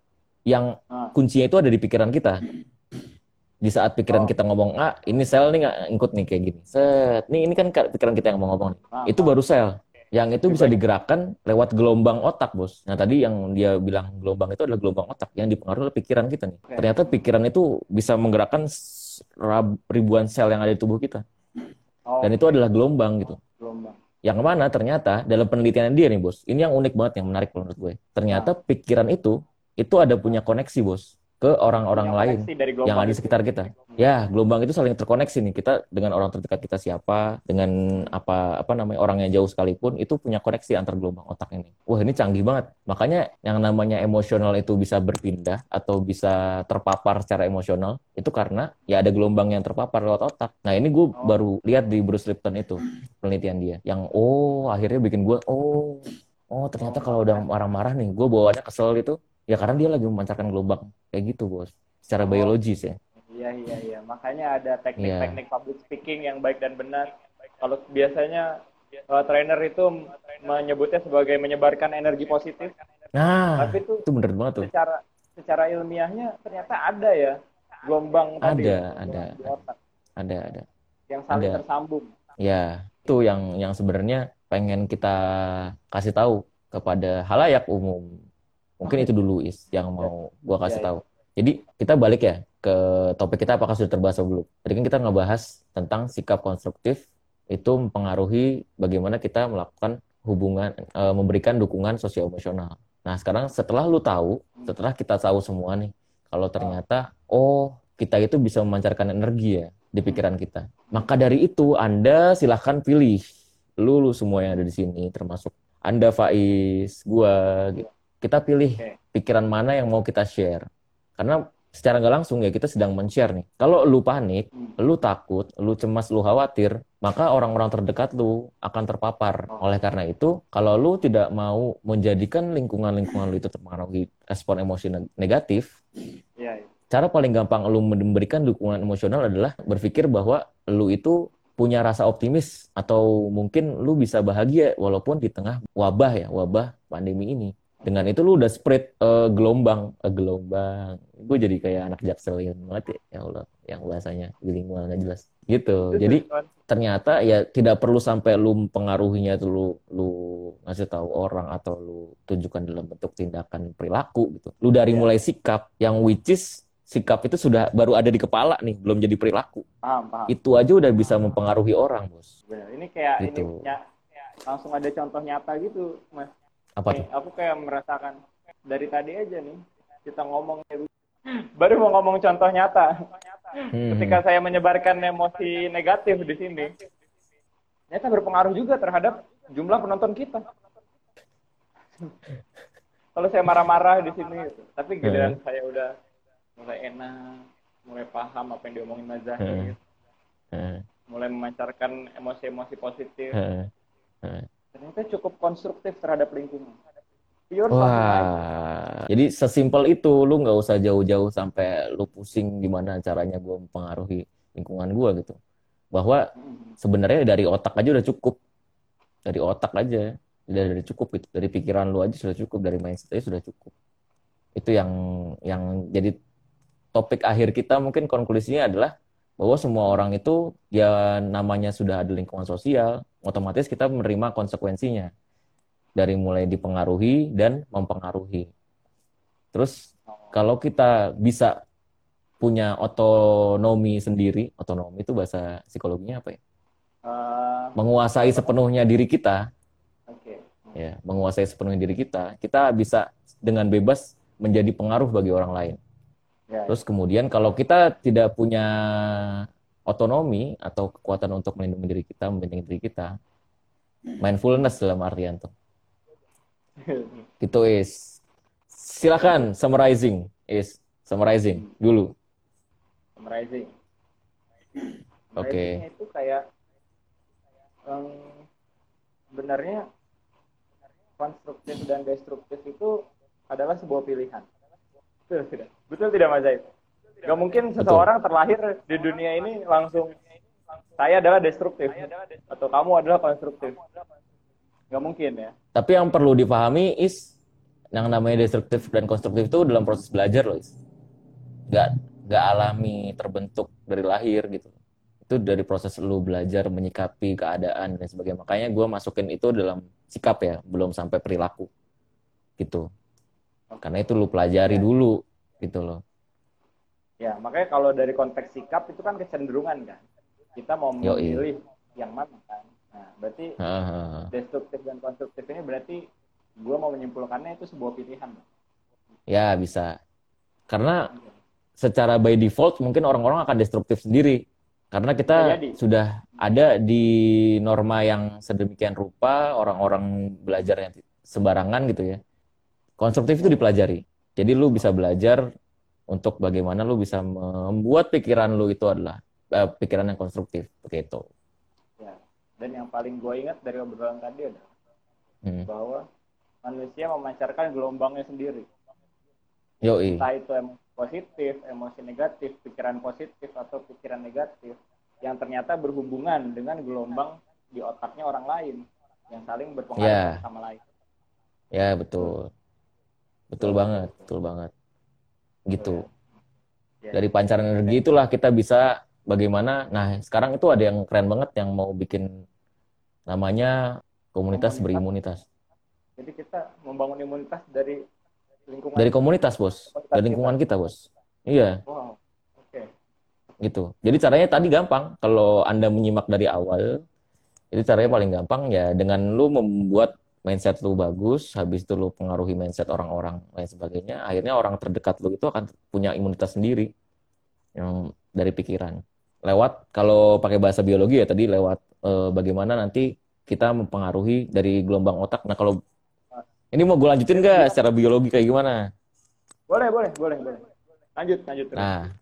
Yang ah. kuncinya itu ada di pikiran kita. Di saat pikiran oh. kita ngomong, ah ini sel nih nggak ikut nih kayak gini. Set, nih ini kan pikiran kita yang ngomong-ngomong. Ah, itu ah. baru sel. Yang itu bisa digerakkan lewat gelombang otak, bos. Nah tadi yang dia bilang gelombang itu adalah gelombang otak yang dipengaruhi oleh pikiran kita nih. Okay. Ternyata pikiran itu bisa menggerakkan ribuan sel yang ada di tubuh kita. Oh. Dan itu adalah gelombang gitu. Gelombang. Yang mana ternyata dalam penelitian dia nih bos, ini yang unik banget, yang menarik menurut gue. Ternyata pikiran itu, itu ada punya koneksi bos. ke orang-orang lain yang ada di sekitar kita. Ya, gelombang itu saling terkoneksi nih. Kita dengan orang terdekat kita siapa, dengan apa apa namanya orang yang jauh sekalipun itu punya koneksi antar gelombang otak ini. Wah, ini canggih banget. Makanya yang namanya emosional itu bisa berpindah atau bisa terpapar secara emosional itu karena ya ada gelombang yang terpapar lewat otak. Nah, ini gue oh. baru lihat di Bruce Lipton itu, penelitian dia. Yang oh, akhirnya bikin gue oh, oh ternyata kalau udah marah-marah nih, gue bawaannya kesel gitu. Ya karena dia lagi memancarkan gelombang kayak gitu, bos. Secara oh. biologis ya. Iya iya iya. Makanya ada teknik-teknik yeah. public speaking yang baik dan benar. Kalau biasanya uh, trainer itu menyebutnya sebagai menyebarkan energi positif. Nah, tapi itu, itu benar banget tuh. Secara secara ilmiahnya ternyata ada ya gelombang ada, tadi. Ada ada ada ada. Yang saling ada. Tersambung. Ya, itu yang yang sebenarnya pengen kita kasih tahu kepada halayak umum. Mungkin itu dulu Is yang mau gue kasih ya, ya. tahu. Jadi kita balik ya ke topik kita apakah sudah terbahas belum. Tadi kan kita ngebahas tentang sikap konstruktif itu mempengaruhi bagaimana kita melakukan hubungan, e, memberikan dukungan sosioemosional. Nah sekarang setelah lu tahu, setelah kita tahu semua nih, kalau ternyata oh kita itu bisa memancarkan energi ya di pikiran kita. Maka dari itu Anda silahkan pilih lu, lu semua yang ada di sini termasuk Anda Faiz, gue gitu. Kita pilih pikiran mana yang mau kita share. Karena secara nggak langsung ya kita sedang men-share nih. Kalau lu panik, lu takut, lu cemas, lu khawatir, maka orang-orang terdekat lu akan terpapar. Oleh karena itu, kalau lu tidak mau menjadikan lingkungan-lingkungan lu itu terpengaruhi respon emosi negatif, cara paling gampang lu memberikan dukungan emosional adalah berpikir bahwa lu itu punya rasa optimis atau mungkin lu bisa bahagia walaupun di tengah wabah ya, wabah pandemi ini. Dengan itu lu udah spread uh, gelombang, uh, gelombang. Gue jadi kayak anak jakselin banget ya, ya Allah, yang bahasanya bilingual nggak jelas. Gitu. Jadi ternyata ya tidak perlu sampai lu pengaruhinya tuh lu, lu ngasih tahu orang atau lu tunjukkan dalam bentuk tindakan perilaku gitu. Lu dari mulai sikap yang which is sikap itu sudah baru ada di kepala nih, belum jadi perilaku. Paham, paham. Itu aja udah bisa mempengaruhi orang, Bos. Benar. Ini kayak gitu. Ini ya, ya, langsung ada contoh nyata gitu, Mas. Apa nih, aku kayak merasakan dari tadi aja nih kita ngomong baru mau ngomong contoh nyata hmm. ketika saya menyebarkan emosi negatif di sini ternyata berpengaruh juga terhadap jumlah penonton kita. Kalau saya marah-marah di sini gitu. Tapi giliran hmm. saya udah mulai enak, mulai paham apa yang diomongin Mas Zahid, hmm. hmm. mulai memancarkan emosi-emosi positif, hmm. Hmm. ternyata cukup konstruktif terhadap lingkungan. Pure. Wah, jadi sesimpel itu, lu nggak usah jauh-jauh sampai lu pusing gimana caranya gue mempengaruhi lingkungan gue gitu. Bahwa sebenarnya dari otak aja udah cukup, dari otak aja, dari dari cukup gitu, dari pikiran lu aja sudah cukup, dari mindset aja sudah cukup. Itu yang yang jadi topik akhir kita mungkin konklusinya adalah bahwa semua orang itu ya namanya sudah ada lingkungan sosial, otomatis kita menerima konsekuensinya dari mulai dipengaruhi dan mempengaruhi. Terus kalau kita bisa punya otonomi sendiri, otonomi itu bahasa psikologinya apa ya? Uh, menguasai sepenuhnya diri kita, okay. ya menguasai sepenuhnya diri kita, kita bisa dengan bebas menjadi pengaruh bagi orang lain. Terus kemudian kalau kita tidak punya otonomi atau kekuatan untuk melindungi diri kita, membentengi diri kita, mindfulness dalam artian tuh. Gitu Is. Silakan summarizing Is, summarizing dulu. Summarizing. Oke. Okay. Itu kayak um, sebenarnya konstruktif dan destruktif itu adalah sebuah pilihan. Betul tidak? Betul tidak Mas Zahid? Gak mungkin seseorang betul. Terlahir di dunia ini langsung saya adalah destruktif atau kamu adalah konstruktif. Gak mungkin ya. Tapi yang perlu dipahami Is, yang namanya destruktif dan konstruktif itu dalam proses belajar loh Is. Gak, gak alami terbentuk dari lahir gitu. Itu dari proses lu belajar menyikapi keadaan dan sebagainya. Makanya gue masukin itu dalam sikap ya, belum sampai perilaku gitu. Karena itu lu pelajari ya. Dulu gitu loh. Ya, makanya kalau dari konteks sikap itu kan kecenderungan kan. Kita mau memilih yang mana kan. Nah, berarti aha. destruktif dan konstruktif ini berarti gue mau menyimpulkannya itu sebuah pilihan. Ya, bisa. Karena secara by default mungkin orang-orang akan destruktif sendiri. Karena kita Jadi. sudah ada di norma yang sedemikian rupa, orang-orang belajarnya sembarangan gitu ya. Konstruktif itu dipelajari. Jadi lu bisa belajar untuk bagaimana lu bisa membuat pikiran lu itu adalah uh, pikiran yang konstruktif. Begitu. Ya. Dan yang paling gue ingat dari obrolan tadi adalah hmm. bahwa manusia memancarkan gelombangnya sendiri. Yoi. Entah itu emang positif, emosi negatif, pikiran positif atau pikiran negatif yang ternyata berhubungan dengan gelombang di otaknya orang lain yang saling berpengaruh yeah. sama lain. Ya yeah, betul, betul, betul banget, betul, betul banget, gitu. Yeah. Dari pancaran energi itulah kita bisa bagaimana. Nah sekarang itu ada yang keren banget yang mau bikin namanya komunitas, komunitas. berimunitas. Jadi kita membangun imunitas dari lingkungan. Dari komunitas, Bos. Komunitas dari lingkungan kita, kita Bos. Iya. Wow. Oke. Okay. Gitu. Jadi caranya tadi gampang. Kalau Anda menyimak dari awal, itu caranya paling gampang ya dengan lu membuat mindset lu bagus, habis itu lu pengaruhi mindset orang-orang lain sebagainya, akhirnya orang terdekat lu itu akan punya imunitas sendiri yang dari pikiran. Lewat kalau pakai bahasa biologi ya tadi lewat eh, bagaimana nanti kita mempengaruhi dari gelombang otak. Nah, kalau ini mau gue lanjutin nggak secara biologi kayak gimana? Boleh, boleh, boleh, boleh. Lanjut, lanjut. Terus. Nah,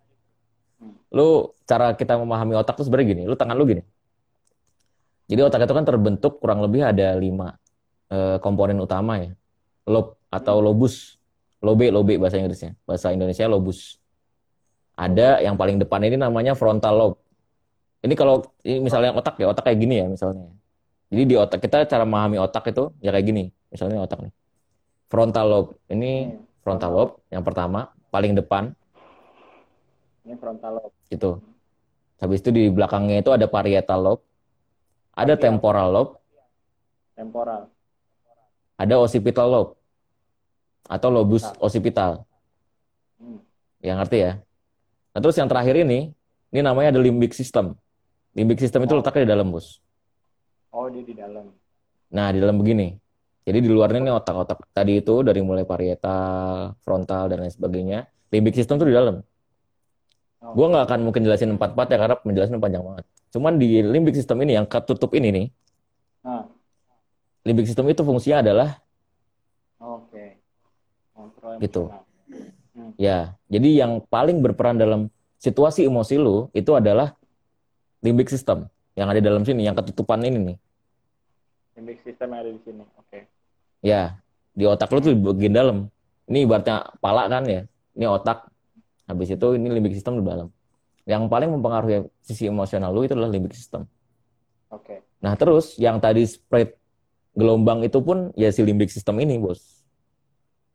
lu cara kita memahami otak tuh sebenarnya gini. Lu tangan lu gini. Jadi otak itu kan terbentuk kurang lebih ada lima eh, komponen utama ya. Lob atau lobus, lobe, lobe bahasa Inggrisnya. Bahasa Indonesia lobus. Ada yang paling depan ini namanya frontal lob. Ini kalau ini misalnya otak ya, otak kayak gini ya misalnya. Jadi di otak kita cara memahami otak itu ya kayak gini. Misalnya otak nih. Frontal lobe. Ini frontal lobe yang pertama, paling depan. Ini frontal lobe. Gitu. Habis itu di belakangnya itu ada parietal lobe. Ada temporal lobe. Temporal. Ada occipital lobe. Atau lobus occipital. Hmm. Yang ngerti ya? Nah, terus yang terakhir ini, ini namanya ada limbic system. Limbic system itu letaknya di dalam, Bos. Oh, di di dalam. Nah, di dalam begini. Jadi di luarnya nih otak-otak tadi itu dari mulai parietal, frontal dan lain sebagainya. Limbic system tuh di dalam. Oh. Gue nggak akan mungkin jelasin empat-empat ya karena penjelasannya panjang banget. Cuman di limbic system ini yang ketutup ini nih. Nah. Limbic system itu fungsinya adalah. Oke. Okay. Gitu. Hmm. Ya. Jadi yang paling berperan dalam situasi emosi lu itu adalah limbic system yang ada dalam sini, yang ketutupan ini nih. Limbic system yang ada di sini. Oke. Okay. Ya, di otak lu tuh di bagian dalam. Ini ibaratnya pala kan ya. Ini otak. Habis itu ini limbic system di dalam. Yang paling mempengaruhi sisi emosional lu itu adalah limbic system. Oke. Okay. Nah, terus yang tadi spread gelombang itu pun ya si limbic system ini, Bos.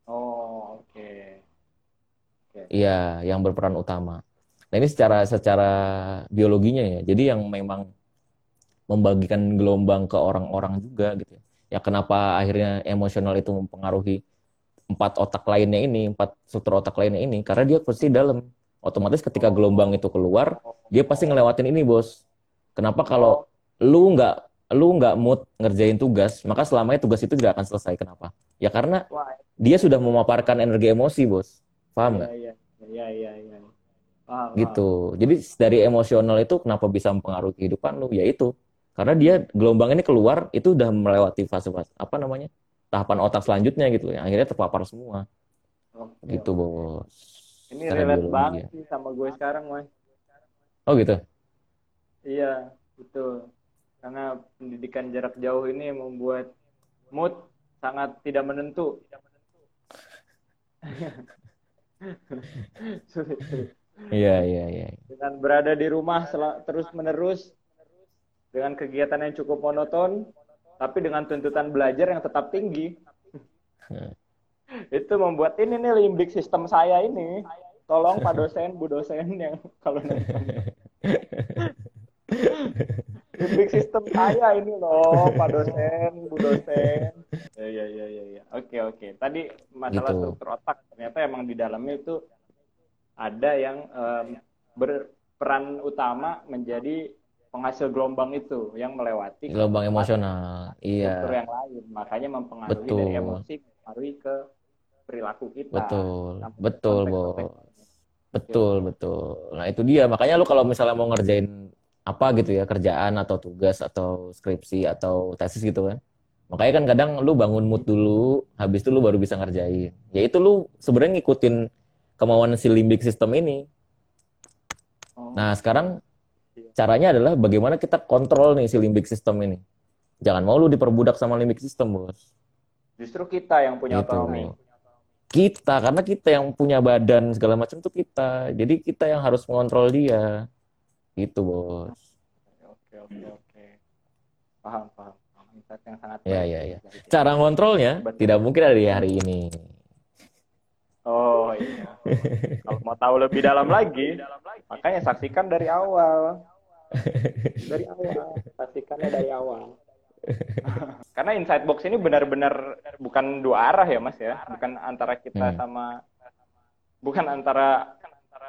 Oh, oke. Okay. Iya, okay. Yang berperan utama. Nah, ini secara secara biologinya ya. Jadi yang memang membagikan gelombang ke orang-orang juga gitu ya. Ya kenapa akhirnya emosional itu mempengaruhi empat otak lainnya ini, empat struktur otak lainnya ini, karena dia pasti dalam. Otomatis ketika gelombang itu keluar, dia pasti ngelewatin ini, Bos. Kenapa kalau lu nggak lu nggak mood ngerjain tugas, maka selamanya tugas itu tidak akan selesai. Kenapa? Ya karena dia sudah memaparkan energi emosi, Bos. Paham nggak? Iya, iya, iya, iya. Paham. Gitu. Jadi dari emosional itu kenapa bisa mempengaruhi kehidupan lu? Yaitu karena dia gelombang ini keluar itu udah melewati fase-fase apa namanya tahapan otak selanjutnya gitu ya, akhirnya terpapar semua. Oke, gitu, Bos. Ini relate banget sih sama gue sekarang, Mas. Oh gitu. Iya betul, karena pendidikan jarak jauh ini membuat mood sangat tidak menentu. Iya iya iya. Dengan berada di rumah sel- terus menerus. Dengan kegiatan yang cukup monoton, tapi dengan tuntutan belajar yang tetap tinggi. Itu membuat ini nih limbic sistem saya ini. Tolong Pak dosen, Bu dosen yang kalau nonton. Limbic sistem saya ini loh, Pak dosen, Bu dosen. Ya ya ya ya ya. Oke oke. Tadi masalah gitu. Struktur otak ternyata emang di dalamnya itu ada yang um, berperan utama menjadi penghasil gelombang itu yang melewati gelombang emosional, iya. Struktur yang lain, makanya mempengaruhi betul. Dari emosi, mempengaruhi ke perilaku kita. Betul, betul, Bos. Betul, ya. betul. Nah itu dia, makanya lu kalau misalnya mau ngerjain apa gitu ya, kerjaan atau tugas atau skripsi atau tesis gitu kan. Makanya kan kadang lu bangun mood dulu, habis itu lu baru bisa ngerjain. Ya itu lu sebenarnya ngikutin kemauan si limbik system ini. Oh. Nah sekarang caranya adalah bagaimana kita kontrol nih si limbik system ini. Jangan mau lu diperbudak sama limbik system, bos. Justru kita yang punya gitu. Otonomi. Kita, karena kita yang punya badan segala macam tuh kita. Jadi kita yang harus mengontrol dia. Gitu, bos. Oke, oke, oke. Paham, paham. Insight yang sangat baik. Ya, ya, ya. Cara ngontrolnya betul. Tidak mungkin ada di hari ini. Oh, iya. Kalau mau tahu lebih dalam lagi, makanya saksikan dari awal. Dari awal. Saksikannya dari awal. Karena Inside Box ini benar-benar bukan dua arah ya Mas ya, bukan antara kita hmm. sama, bukan antara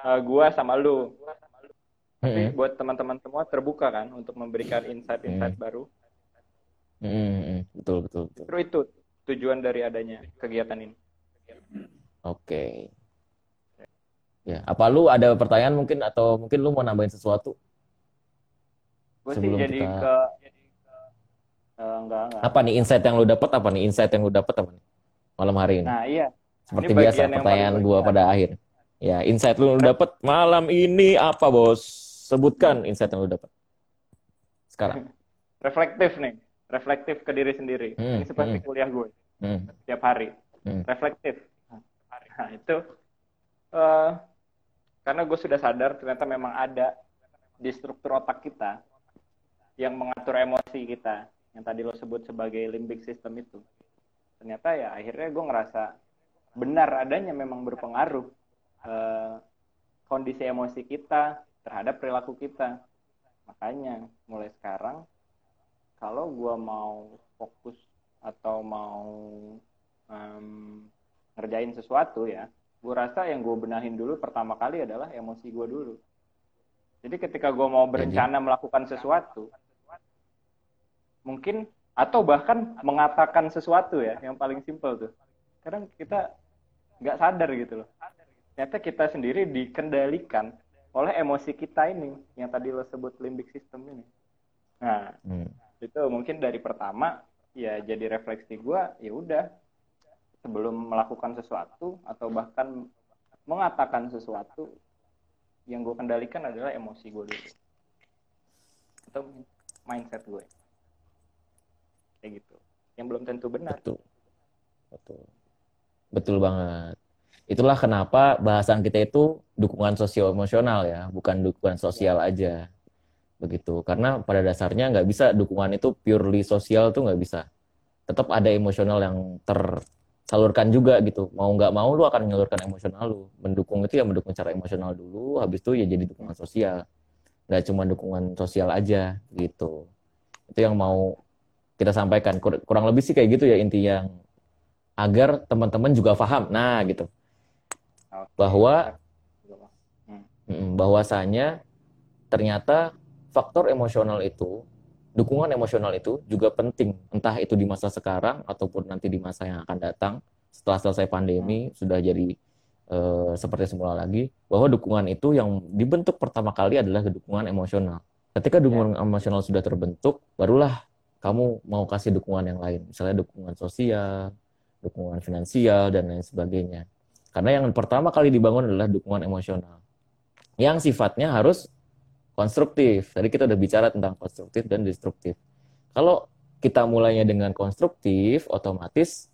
uh, gua sama lu. Tapi hmm. buat teman-teman semua terbuka kan untuk memberikan insight-insight hmm. baru. Hmm. Betul betul. betul. Terus itu tujuan dari adanya kegiatan ini. Oke. Okay. Ya, apa lu ada pertanyaan mungkin atau mungkin lu mau nambahin sesuatu? Gua sih jadi kita... ke Uh, enggak, enggak. Apa nih insight yang lu dapat? Apa nih insight yang lu dapat apa nih malam hari ini? Nah iya. Seperti ini biasa pertanyaan gue pada akhir. Ya insight lu, lu dapat malam ini apa bos? Sebutkan insight yang lu dapat. Sekarang. Reflektif nih. Reflektif ke diri sendiri. Hmm, ini seperti hmm. kuliah gue. Hmm. Setiap hari. Hmm. Reflektif. Nah itu uh, karena gue sudah sadar ternyata memang ada di struktur otak kita yang mengatur emosi kita. Yang tadi lo sebut sebagai limbic system itu. Ternyata ya akhirnya gue ngerasa benar adanya memang berpengaruh eh, kondisi emosi kita terhadap perilaku kita. Makanya mulai sekarang kalau gue mau fokus atau mau um, ngerjain sesuatu ya, gue rasa yang gue benahin dulu pertama kali adalah emosi gue dulu. Jadi ketika gue mau berencana melakukan sesuatu, mungkin atau bahkan mengatakan sesuatu ya yang paling simpel tuh. Kadang kita nggak sadar gitu loh. Ternyata kita sendiri dikendalikan oleh emosi kita ini yang tadi lo sebut limbic system ini. Nah hmm. itu mungkin dari pertama ya jadi refleksi gue ya udah sebelum melakukan sesuatu atau bahkan mengatakan sesuatu yang gue kendalikan adalah emosi gue dulu. Itu mindset gue. Gitu. Yang belum tentu benar. Betul. Betul. Betul banget. Itulah kenapa bahasan kita itu dukungan sosio-emosional ya, bukan dukungan sosial aja. Begitu. Karena pada dasarnya nggak bisa dukungan itu purely sosial tuh nggak bisa. Tetap ada emosional yang tersalurkan juga gitu. Mau nggak mau lu akan menyalurkan emosional lu. Mendukung itu ya mendukung cara emosional dulu, habis itu ya jadi dukungan sosial. Nggak cuma dukungan sosial aja gitu. Itu yang mau kita sampaikan, kurang lebih sih kayak gitu ya intinya, agar teman-teman juga paham. Nah gitu, bahwa bahwasanya ternyata faktor emosional itu, dukungan emosional itu juga penting, entah itu di masa sekarang ataupun nanti di masa yang akan datang setelah selesai pandemi hmm. sudah jadi e, seperti semula lagi, bahwa dukungan itu yang dibentuk pertama kali adalah dukungan emosional. Ketika dukungan ya. emosional sudah terbentuk, barulah kamu mau kasih dukungan yang lain, misalnya dukungan sosial, dukungan finansial, dan lain sebagainya. Karena yang pertama kali dibangun adalah dukungan emosional. Yang sifatnya harus konstruktif. Tadi kita udah bicara tentang konstruktif dan destruktif. Kalau kita mulainya dengan konstruktif, otomatis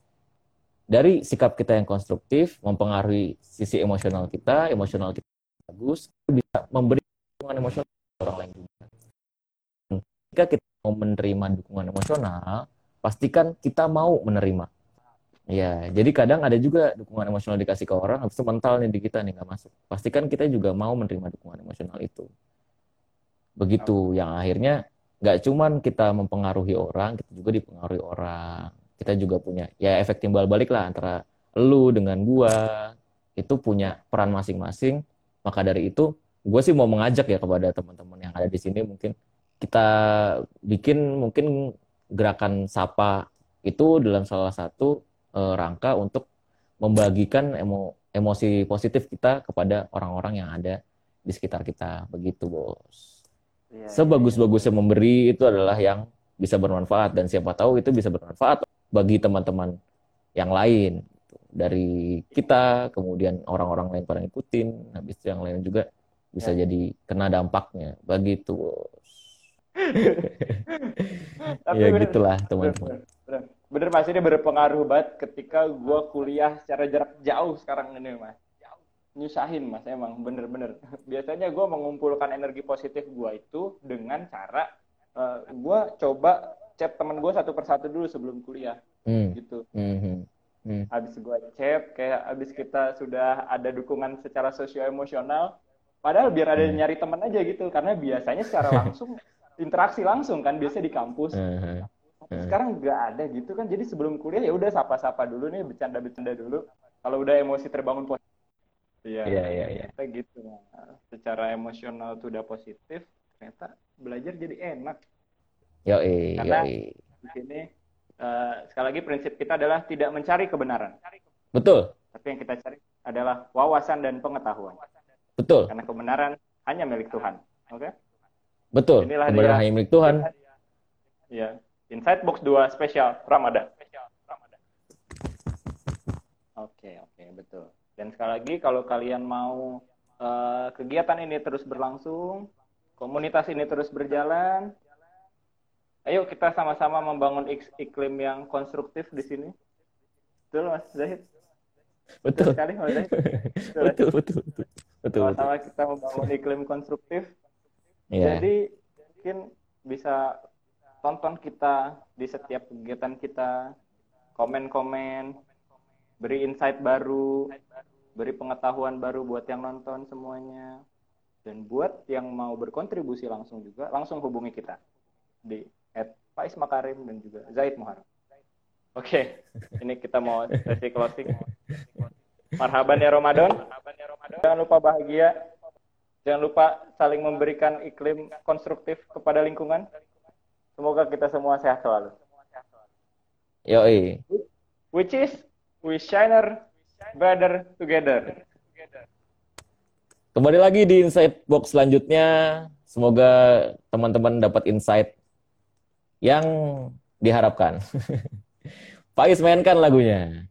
dari sikap kita yang konstruktif mempengaruhi sisi emosional kita, emosional kita bagus, kita bisa memberi dukungan emosional ke orang lain juga. Jika kita mau menerima dukungan emosional, pastikan kita mau menerima. Ya, jadi kadang ada juga dukungan emosional dikasih ke orang, habis itu mentalnya di kita nih nggak masuk. Pastikan kita juga mau menerima dukungan emosional itu. Begitu, yang akhirnya nggak cuman kita mempengaruhi orang, kita juga dipengaruhi orang. Kita juga punya, ya efek timbal balik lah antara lu dengan gua, itu punya peran masing-masing. Maka dari itu, gua sih mau mengajak ya kepada teman-teman yang ada di sini mungkin. Kita bikin mungkin gerakan sapa itu dalam salah satu e, rangka untuk membagikan emo, emosi positif kita kepada orang-orang yang ada di sekitar kita. Begitu, Bos. Ya, sebagus-bagusnya memberi itu adalah yang bisa bermanfaat, dan siapa tahu itu bisa bermanfaat bagi teman-teman yang lain. Dari kita, kemudian orang-orang lain pada ngikutin, habis itu yang lain juga bisa ya. Jadi kena dampaknya. Begitu, Bos. Tapi ya bener, gitulah teman-teman. Bener, bener Mas, ini berpengaruh banget ketika gue kuliah secara jarak jauh sekarang ini, Mas. Nyusahin, Mas, emang bener-bener. Biasanya gue mengumpulkan energi positif gue itu dengan cara uh, gue coba chat teman gue satu persatu dulu sebelum kuliah, hmm. gitu. Hmm. Hmm. Abis gue chat, kayak abis kita sudah ada dukungan secara sosio-emosional. Padahal biar ada nyari teman aja gitu, karena biasanya secara langsung interaksi langsung kan biasanya di kampus. Uh-huh. Uh-huh. Sekarang nggak ada gitu kan. Jadi sebelum kuliah ya udah sapa-sapa dulu nih, bercanda-bercanda dulu. Kalau udah emosi terbangun positif. Iya, yeah, yeah, yeah. Kita gitu. Nah, secara emosional tuh udah positif, ternyata belajar jadi enak. Yoi, karena yoi. Di sini uh, sekali lagi prinsip kita adalah tidak mencari kebenaran. Betul. Tapi yang kita cari adalah wawasan dan pengetahuan. Betul. Karena kebenaran hanya milik Tuhan. Oke? Okay? Betul. Inilah kebenaran dia, hanya milik Tuhan. Ya. Inside Box dua spesial Ramadan. Spesial Ramadan. Oke, okay, oke, okay, betul. Dan sekali lagi kalau kalian mau uh, kegiatan ini terus berlangsung, komunitas ini terus berjalan, ayo kita sama-sama membangun ik- iklim yang konstruktif di sini. Betul, Mas Zahid? Betul. Betul sekali, Mas Zahid. Betul, betul, betul, betul. Betul. Sama-sama kita membangun iklim konstruktif. Yeah. Jadi mungkin bisa tonton kita di setiap kegiatan kita, komen-komen, beri insight baru, beri pengetahuan baru buat yang nonton semuanya. Dan buat yang mau berkontribusi langsung juga, langsung hubungi kita di et pais makarim dan juga Zahid Muharram. Oke, okay. Ini kita mau sesi closing. Marhaban ya Ramadan. Jangan lupa bahagia. Jangan lupa saling memberikan iklim konstruktif kepada lingkungan. Semoga kita semua sehat selalu. Yoi. Which is we shiner better together. Kembali lagi di Inside Box selanjutnya. Semoga teman-teman dapat insight yang diharapkan. Pais mainkan lagunya.